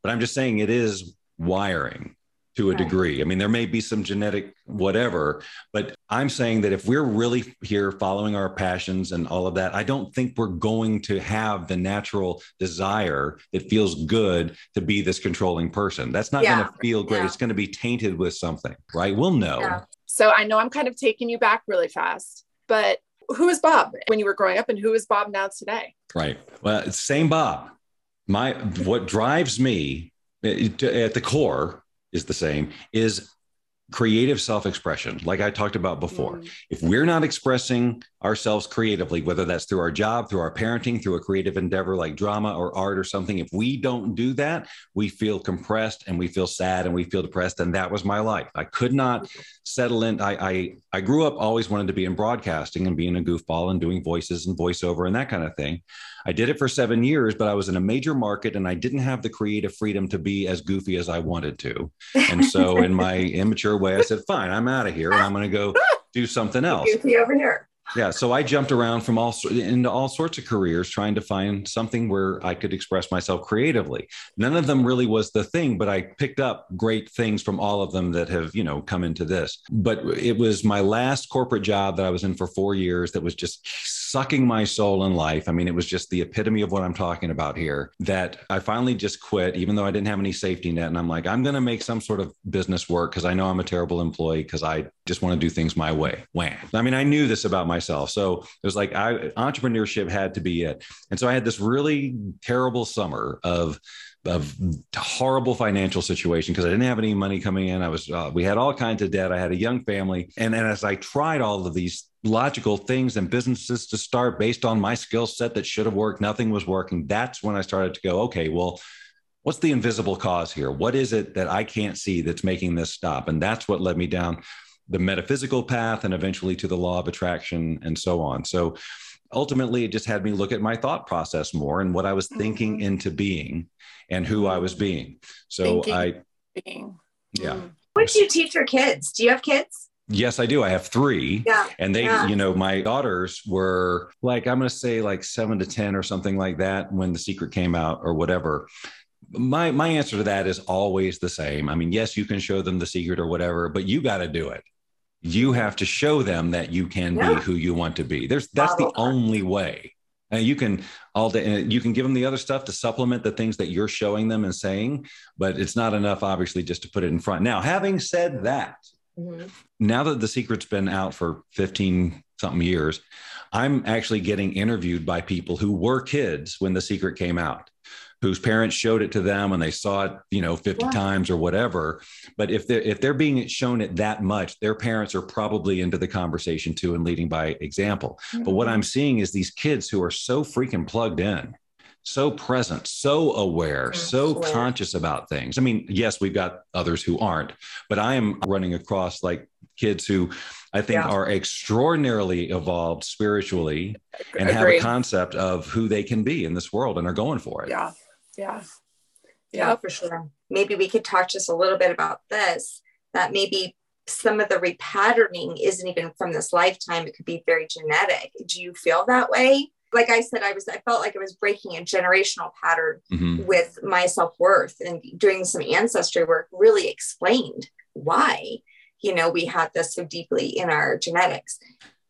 But I'm just saying it is wiring. to a degree. I mean, there may be some genetic whatever, but I'm saying that if we're really here following our passions and all of that, I don't think we're going to have the natural desire that feels good to be this controlling person. That's not yeah. going to feel great. Yeah. It's going to be tainted with something, right? We'll know. Yeah. So I know I'm kind of taking you back really fast, but who is Bob when you were growing up and who is Bob now today? Right. Well, it's same Bob. My, what drives me at the core is the same, is creative self-expression. Like I talked about before, mm. if we're not expressing ourselves creatively, whether that's through our job, through our parenting, through a creative endeavor like drama or art or something, if we don't do that, we feel compressed and we feel sad and we feel depressed. And that was my life. I could not settle in. I, I, I grew up always wanted to be in broadcasting and being a goofball and doing voices and voiceover and that kind of thing. I did it for seven years, but I was in a major market and I didn't have the creative freedom to be as goofy as I wanted to. And so in my immature way, I said, fine, I'm out of here and I'm going to go do something else. Goofy over here. Yeah. So I jumped around from all into all sorts of careers, trying to find something where I could express myself creatively. None of them really was the thing, but I picked up great things from all of them that have, you know, come into this. But it was my last corporate job that I was in for four years that was just sucking my soul and life. I mean, it was just the epitome of what I'm talking about here, that I finally just quit, even though I didn't have any safety net. And I'm like, I'm going to make some sort of business work because I know I'm a terrible employee because I just want to do things my way. Wham. I mean, I knew this about myself. So it was like I, entrepreneurship had to be it. And so I had this really terrible summer of of horrible financial situation because I didn't have any money coming in. I was, uh, we had all kinds of debt. I had a young family. And then as I tried all of these logical things and businesses to start based on my skill set that should have worked, nothing was working. That's when I started to go, okay, well, what's the invisible cause here? What is it that I can't see that's making this stop? And that's what led me down the metaphysical path and eventually to the law of attraction and so on. So ultimately, it just had me look at my thought process more and what I was thinking into being and who I was being. So thinking, I, being. yeah. What do you teach your kids? Do you have kids? Yes, I do. I have three. Yeah. And they, yeah. you know, my daughters were like, I'm going to say like seven to ten or something like that when The Secret came out or whatever. My my answer to that is always the same. I mean, yes, you can show them The Secret or whatever, but you got to do it. You have to show them that you can yeah. be who you want to be. There's that's the only way. And you can all day, you can give them the other stuff to supplement the things that you're showing them and saying, but it's not enough, obviously, just to put it in front. Now, having said that, mm-hmm. now that The Secret's been out for fifteen something years, I'm actually getting interviewed by people who were kids when The Secret came out, whose parents showed it to them and they saw it, you know, fifty yeah. times or whatever. But if they're, if they're being shown it that much, their parents are probably into the conversation too and leading by example. Mm-hmm. But what I'm seeing is these kids who are so freaking plugged in, so present, so aware, That's so weird. conscious about things. I mean, yes, we've got others who aren't, but I am running across like kids who I think yeah. are extraordinarily evolved spiritually and Agreed. have a concept of who they can be in this world and are going for it. Yeah. Yeah. yeah. Yeah, for sure. Maybe we could talk just a little bit about this, that maybe some of the repatterning isn't even from this lifetime. It could be very genetic. Do you feel that way? Like I said, I was, I felt like I was breaking a generational pattern mm-hmm. with my self-worth, and doing some ancestry work really explained why, you know, we had this so deeply in our genetics.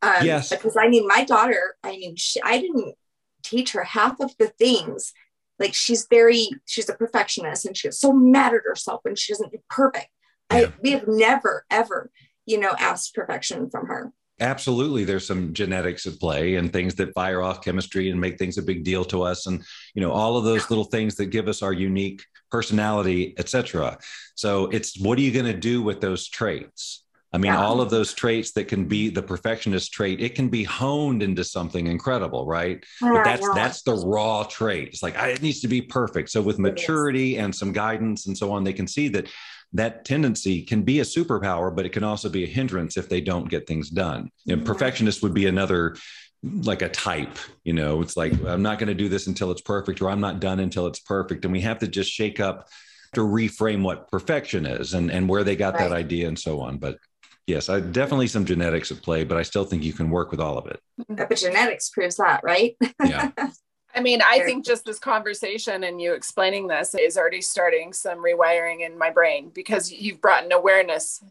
Um, yes. Because I mean, my daughter, I mean, she, I didn't teach her half of the things. Like she's very, she's a perfectionist and she gets so mad at herself when she doesn't do perfect. Yeah. I, we have never, ever, you know, asked perfection from her. Absolutely. There's some genetics at play and things that fire off chemistry and make things a big deal to us. And, you know, all of those little things that give us our unique personality, et cetera. So it's, what are you going to do with those traits? I mean, yeah. all of those traits that can be the perfectionist trait, it can be honed into something incredible, right? Yeah, but that's yeah. that's the raw trait. It's like, I, it needs to be perfect. So with maturity and some guidance and so on, they can see that that tendency can be a superpower, but it can also be a hindrance if they don't get things done. And perfectionist would be another, like a type, you know, it's like, I'm not going to do this until it's perfect, or I'm not done until it's perfect. And we have to just shake up to reframe what perfection is and, and where they got right. that idea and so on. But yes, I definitely some genetics at play, but I still think you can work with all of it. Epigenetics proves that, right? Yeah. I mean, I think just this conversation and you explaining this is already starting some rewiring in my brain, because you've brought an awareness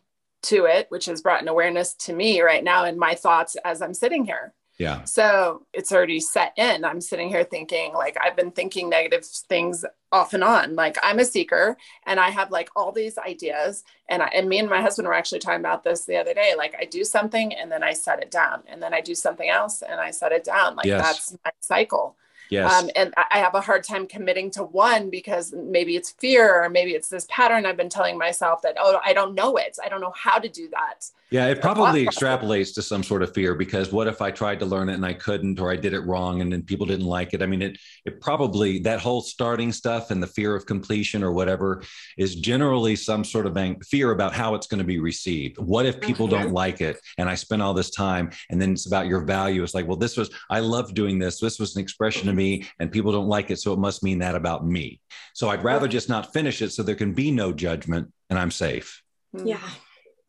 to it, which has brought an awareness to me right now in my thoughts as I'm sitting here. Yeah. So it's already set in. I'm sitting here thinking, like, I've been thinking negative things off and on. Like, I'm a seeker and I have like all these ideas, and I, and me and my husband were actually talking about this the other day. Like, I do something and then I set it down, and then I do something else and I set it down. Like, yes. That's my cycle. Yes. Um, and I have a hard time committing to one, because maybe it's fear, or maybe it's this pattern I've been telling myself that, oh, I don't know it. I don't know how to do that. Yeah. It probably extrapolates to some sort of fear, because what if I tried to learn it and I couldn't, or I did it wrong and then people didn't like it? I mean, it, it probably, that whole starting stuff and the fear of completion or whatever is generally some sort of fear about how it's going to be received. What if people don't like it? And I spent all this time, and then it's about your value. It's like, well, this was, I love doing this. This was an expression of me, and people don't like it, so it must mean that about me. So I'd rather just not finish it so there can be no judgment and I'm safe. Yeah,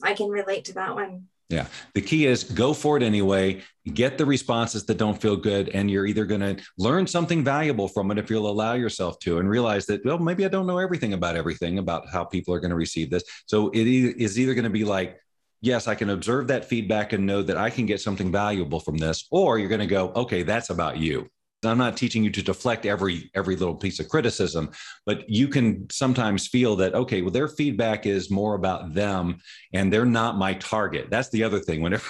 I can relate to that one. Yeah. The key is go for it anyway, get the responses that don't feel good. And you're either going to learn something valuable from it if you'll allow yourself to, and realize that, well, maybe I don't know everything about everything about how people are going to receive this. So it is either going to be like, yes, I can observe that feedback and know that I can get something valuable from this, or you're going to go, okay, that's about you. I'm not teaching you to deflect every, every little piece of criticism, but you can sometimes feel that, okay, well, their feedback is more about them and they're not my target. That's the other thing. Whenever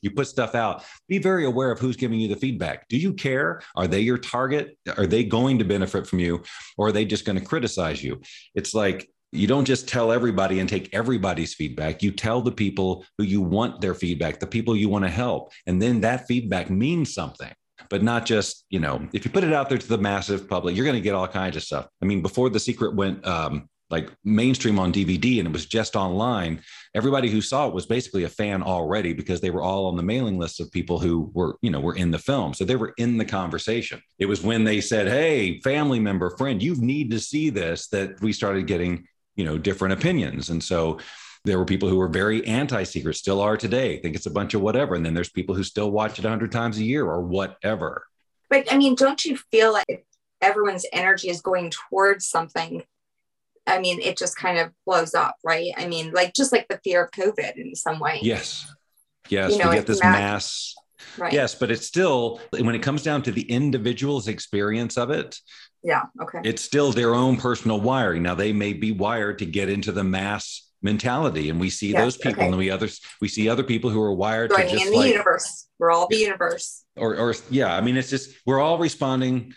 you put stuff out, be very aware of who's giving you the feedback. Do you care? Are they your target? Are they going to benefit from you? Or are they just going to criticize you? It's like, you don't just tell everybody and take everybody's feedback. You tell the people who you want their feedback, the people you want to help. And then that feedback means something. But not just, you know, if you put it out there to the massive public, you're going to get all kinds of stuff. I mean, before The Secret went um, like mainstream on D V D and it was just online, everybody who saw it was basically a fan already, because they were all on the mailing list of people who were, you know, were in the film. So they were in the conversation. It was when they said, hey, family member, friend, you need to see this, that we started getting, you know, different opinions. And so there were people who were very anti-secret, still are today, think it's a bunch of whatever. And then there's people who still watch it a hundred times a year or whatever. But I mean, don't you feel like everyone's energy is going towards something? I mean, it just kind of blows up, right? I mean, like, just like the fear of COVID in some way. Yes. Yes. You know, we get this mad. mass. Right. Yes. But it's still, when it comes down to the individual's experience of it, yeah. Okay. It's still their own personal wiring. Now, they may be wired to get into the mass mentality, and we see yes, those people, okay. and we others we see other people who are wired so, to I mean, just in the like, universe. We're all the universe. Or, or yeah, I mean, it's just we're all responding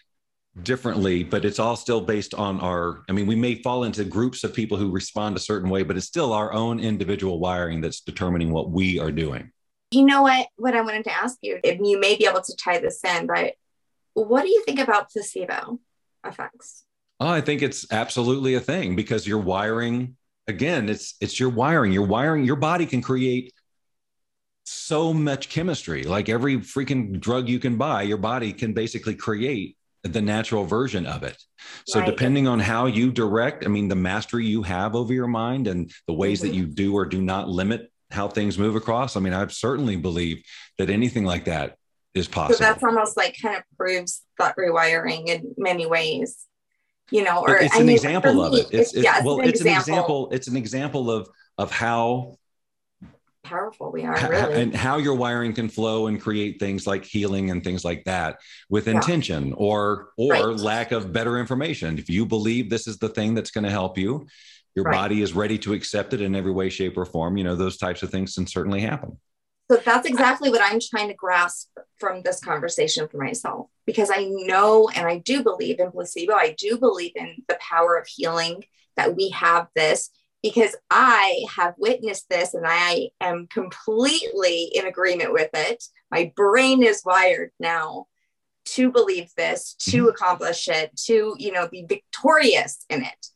differently, but it's all still based on our. I mean, we may fall into groups of people who respond a certain way, but it's still our own individual wiring that's determining what we are doing. You know what? What I wanted to ask you, and you may be able to tie this in, but what do you think about placebo effects? Oh, I think it's absolutely a thing, because you're wiring. Again, it's it's your wiring, your wiring, your body can create so much chemistry. Like every freaking drug you can buy, your body can basically create the natural version of it. So right. Depending on how you direct, I mean, the mastery you have over your mind and the ways mm-hmm. that you do or do not limit how things move across. I mean, I certainly believe that anything like that is possible. So that's almost like kind of proves thought rewiring in many ways. You know, or it's I an mean, example me, of it. It's, it's, it's yeah, well, it's an, it's an example. It's an example of, of how powerful we are, ha, really. And how your wiring can flow and create things like healing and things like that with intention yeah. or, or right. lack of better information. If you believe this is the thing that's going to help you, your right. body is ready to accept it in every way, shape, or form. You know, those types of things can certainly happen. So that's exactly what I'm trying to grasp from this conversation for myself, because I know, and I do believe in placebo. I do believe in the power of healing, that we have this, because I have witnessed this and I am completely in agreement with it. My brain is wired now to believe this, to accomplish it, to, you know, be victorious in it.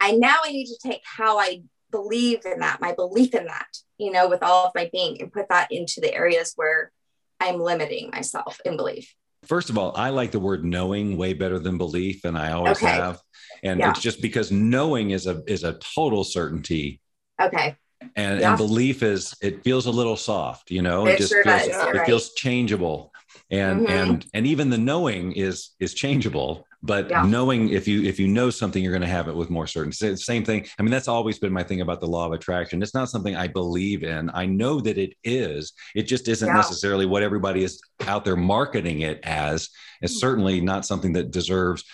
I now I need to take how I believe in that, my belief in that, you know, with all of my being, and put that into the areas where I'm limiting myself in belief. First of all, I like the word knowing way better than belief. And I always okay. have. And yeah. it's just because knowing is a, is a total certainty. Okay. And, yeah. and belief is, it feels a little soft, you know, it, it just sure feels, it right. feels changeable. And, mm-hmm. and, and even the knowing is, is changeable, but yeah. knowing if you, if you know something, you're going to have it with more certainty. Same thing. I mean, that's always been my thing about the law of attraction. It's not something I believe in. I know that it is, it just isn't yeah. necessarily what everybody is out there marketing it as. It's certainly not something that deserves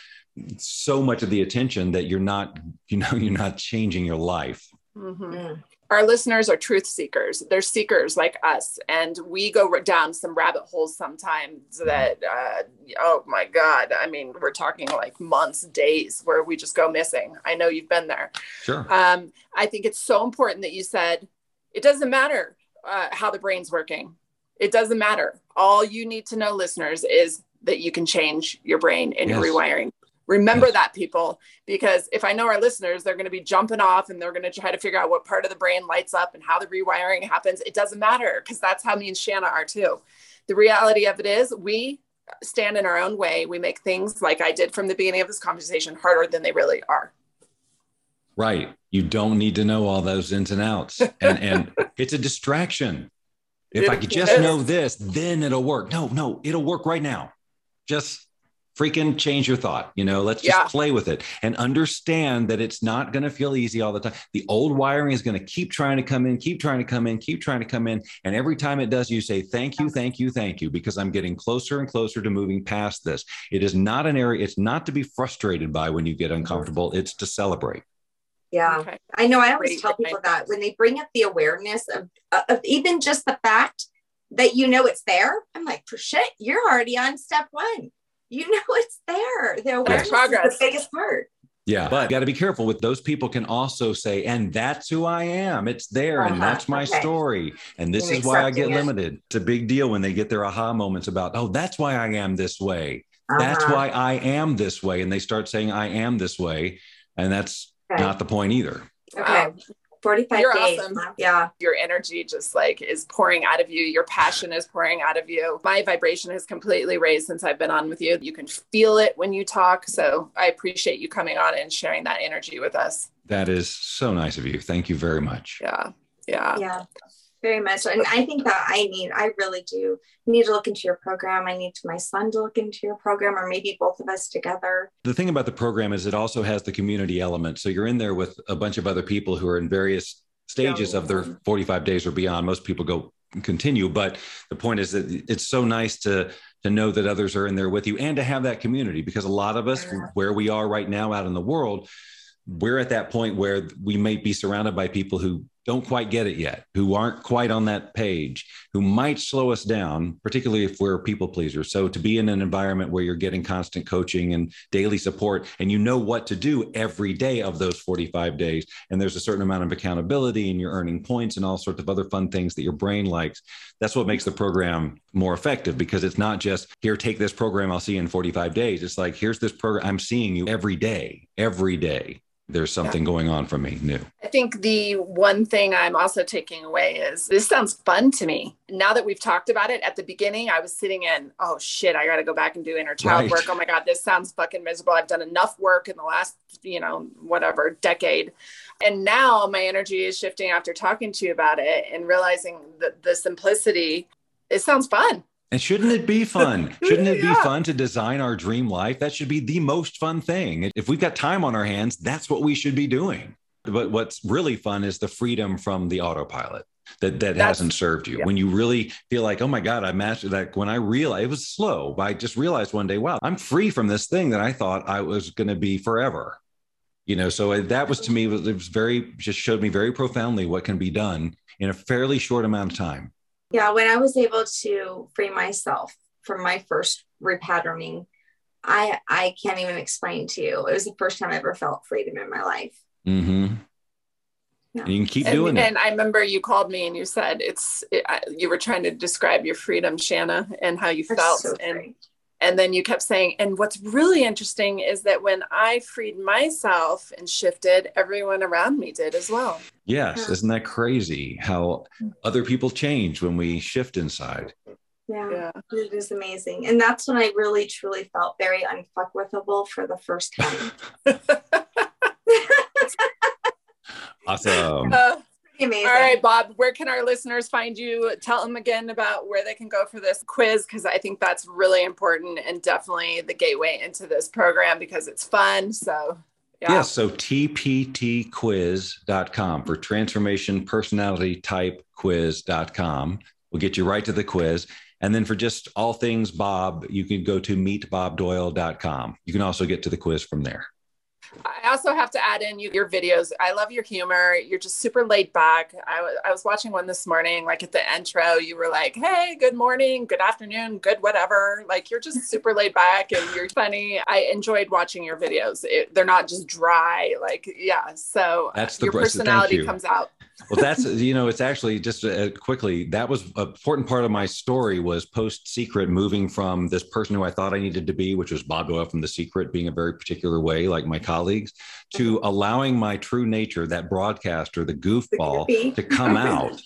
so much of the attention that you're not, you know, you're not changing your life. Mm-hmm. Our listeners are truth seekers. They're seekers like us. And we go down some rabbit holes sometimes that, uh, oh my God. I mean, we're talking like months, days where we just go missing. I know you've been there. Sure. Um, I think it's so important that you said, it doesn't matter uh, how the brain's working. It doesn't matter. All you need to know, listeners, is that you can change your brain and yes. your rewiring. Remember yes. that, people, because if I know our listeners, they're going to be jumping off and they're going to try to figure out what part of the brain lights up and how the rewiring happens. It doesn't matter, because that's how me and Shanna are too. The reality of it is we stand in our own way. We make things, like I did from the beginning of this conversation, harder than they really are. Right. You don't need to know all those ins and outs. And, and it's a distraction. If it I could is. just know this, then it'll work. No, no, it'll work right now. Just freaking change your thought. You know, let's just yeah. play with it and understand that it's not going to feel easy all the time. The old wiring is going to keep trying to come in, keep trying to come in, keep trying to come in. And every time it does, you say, thank you, thank you, thank you, because I'm getting closer and closer to moving past this. It is not an area. It's not to be frustrated by when you get uncomfortable. It's to celebrate. Yeah. Okay. I know. I always Great. tell people that when they bring up the awareness of, of even just the fact that, you know, it's there. I'm like, for shit, you're already on step one. You know, it's there. The awareness yes. is the biggest part. Yeah. But you got to be careful with those people can also say, and that's who I am. It's there. Uh-huh. And that's my okay. story. And this You're is why I get it. limited. It's a big deal when they get their aha moments about, oh, that's why I am this way. Uh-huh. That's why I am this way. And they start saying, I am this way. And that's okay. not the point either. Okay. Um, forty-five You're days. Awesome. Yeah. Your energy just like is pouring out of you. Your passion is pouring out of you. My vibration has completely raised since I've been on with you. You can feel it when you talk. So I appreciate you coming on and sharing that energy with us. That is so nice of you. Thank you very much. Yeah. Yeah. Yeah. Very much. And I think that I need, I really do need to look into your program. I need my son to look into your program, or maybe both of us together. The thing about the program is it also has the community element. So you're in there with a bunch of other people who are in various stages yeah. of their forty-five days or beyond. Most people go continue, but the point is that it's so nice to to know that others are in there with you and to have that community, because a lot of us yeah. where we are right now out in the world, we're at that point where we may be surrounded by people who don't quite get it yet, who aren't quite on that page, who might slow us down, particularly if we're people pleasers. So to be in an environment where you're getting constant coaching and daily support, and you know what to do every day of those forty-five days, and there's a certain amount of accountability and you're earning points and all sorts of other fun things that your brain likes. That's what makes the program more effective, because it's not just here, take this program, I'll see you in forty-five days. It's like, here's this program, I'm seeing you every day, every day. There's something yeah. going on for me new. I think the one thing I'm also taking away is this sounds fun to me. Now that we've talked about it, at the beginning, I was sitting in, oh shit, I got to go back and do inner child right. work. Oh my God, this sounds fucking miserable. I've done enough work in the last, you know, whatever decade. And now my energy is shifting after talking to you about it and realizing that the simplicity, it sounds fun. And shouldn't it be fun? Shouldn't it be yeah. fun to design our dream life? That should be the most fun thing. If we've got time on our hands, that's what we should be doing. But what's really fun is the freedom from the autopilot that, that that's, hasn't served you. Yeah. When you really feel like, oh my God, I mastered that. When I realized it was slow, but I just realized one day, wow, I'm free from this thing that I thought I was going to be forever. You know, so that was to me, it was very, just showed me very profoundly what can be done in a fairly short amount of time. Yeah, when I was able to free myself from my first repatterning, I I can't even explain to you. It was the first time I ever felt freedom in my life. Mm-hmm. Yeah. You can keep and, doing it. And I remember you called me and you said it's it, I, you were trying to describe your freedom, Shanna, and how you That's felt. So and great. And then you kept saying, and what's really interesting is that when I freed myself and shifted, everyone around me did as well. Yes. Yeah. Isn't that crazy how other people change when we shift inside? Yeah, yeah. It is amazing. And that's when I really, truly felt very unfuckwithable for the first time. Awesome. Uh, Amazing. All right, Bob, where can our listeners find you? Tell them again about where they can go for this quiz, because I think that's really important and definitely the gateway into this program because it's fun. So, yeah. yeah so t p t quiz dot com for transformation personality type quiz dot com. We'll get you right to the quiz. And then for just all things Bob, you can go to meet bob doyle dot com. You can also get to the quiz from there. I also have to add in you, your videos. I love your humor. You're just super laid back. I, w- I was watching one this morning, like at the intro, you were like, hey, good morning, good afternoon, good whatever. Like you're just super laid back and you're funny. I enjoyed watching your videos. It, they're not just dry. Like, yeah. So that's the your personality you. comes out. Well, that's, you know, it's actually just uh, quickly, that was an important part of my story was post-Secret, moving from this person who I thought I needed to be, which was Bob Doyle from The Secret, being a very particular way, like my colleagues, to allowing my true nature, that broadcaster, the goofball, to come out,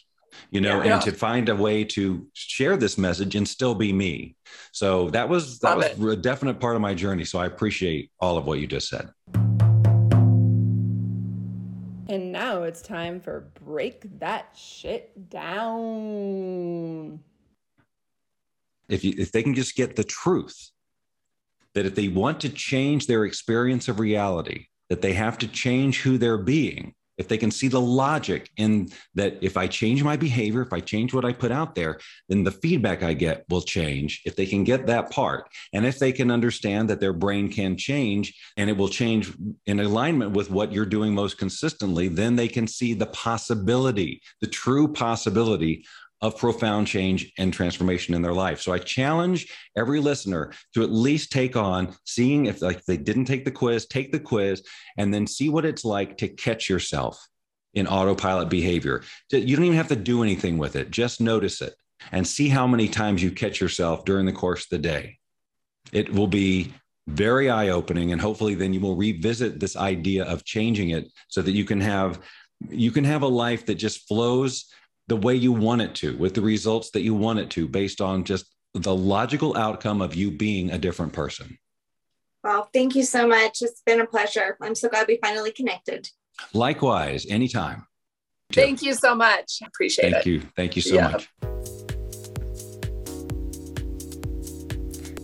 you know, yeah, and yeah. to find a way to share this message and still be me. So that was, that Love was it. a definite part of my journey. So I appreciate all of what you just said. And now it's time for Break That Shit Down. If you, if they can just get the truth, that if they want to change their experience of reality, that they have to change who they're being. If they can see the logic in that, if I change my behavior, if I change what I put out there, then the feedback I get will change. If they can get that part, and if they can understand that their brain can change and it will change in alignment with what you're doing most consistently, then they can see the possibility, the true possibility of profound change and transformation in their life. So I challenge every listener to at least take on seeing if like they didn't take the quiz, take the quiz, and then see what it's like to catch yourself in autopilot behavior. You don't even have to do anything with it. Just notice it and see how many times you catch yourself during the course of the day. It will be very eye-opening, and hopefully then you will revisit this idea of changing it so that you can have, you can have a life that just flows the way you want it to, with the results that you want it to, based on just the logical outcome of you being a different person. Well, thank you so much. It's been a pleasure. I'm so glad we finally connected. Likewise, anytime. Thank you so much. Appreciate it. Thank you. Thank you so yeah. much.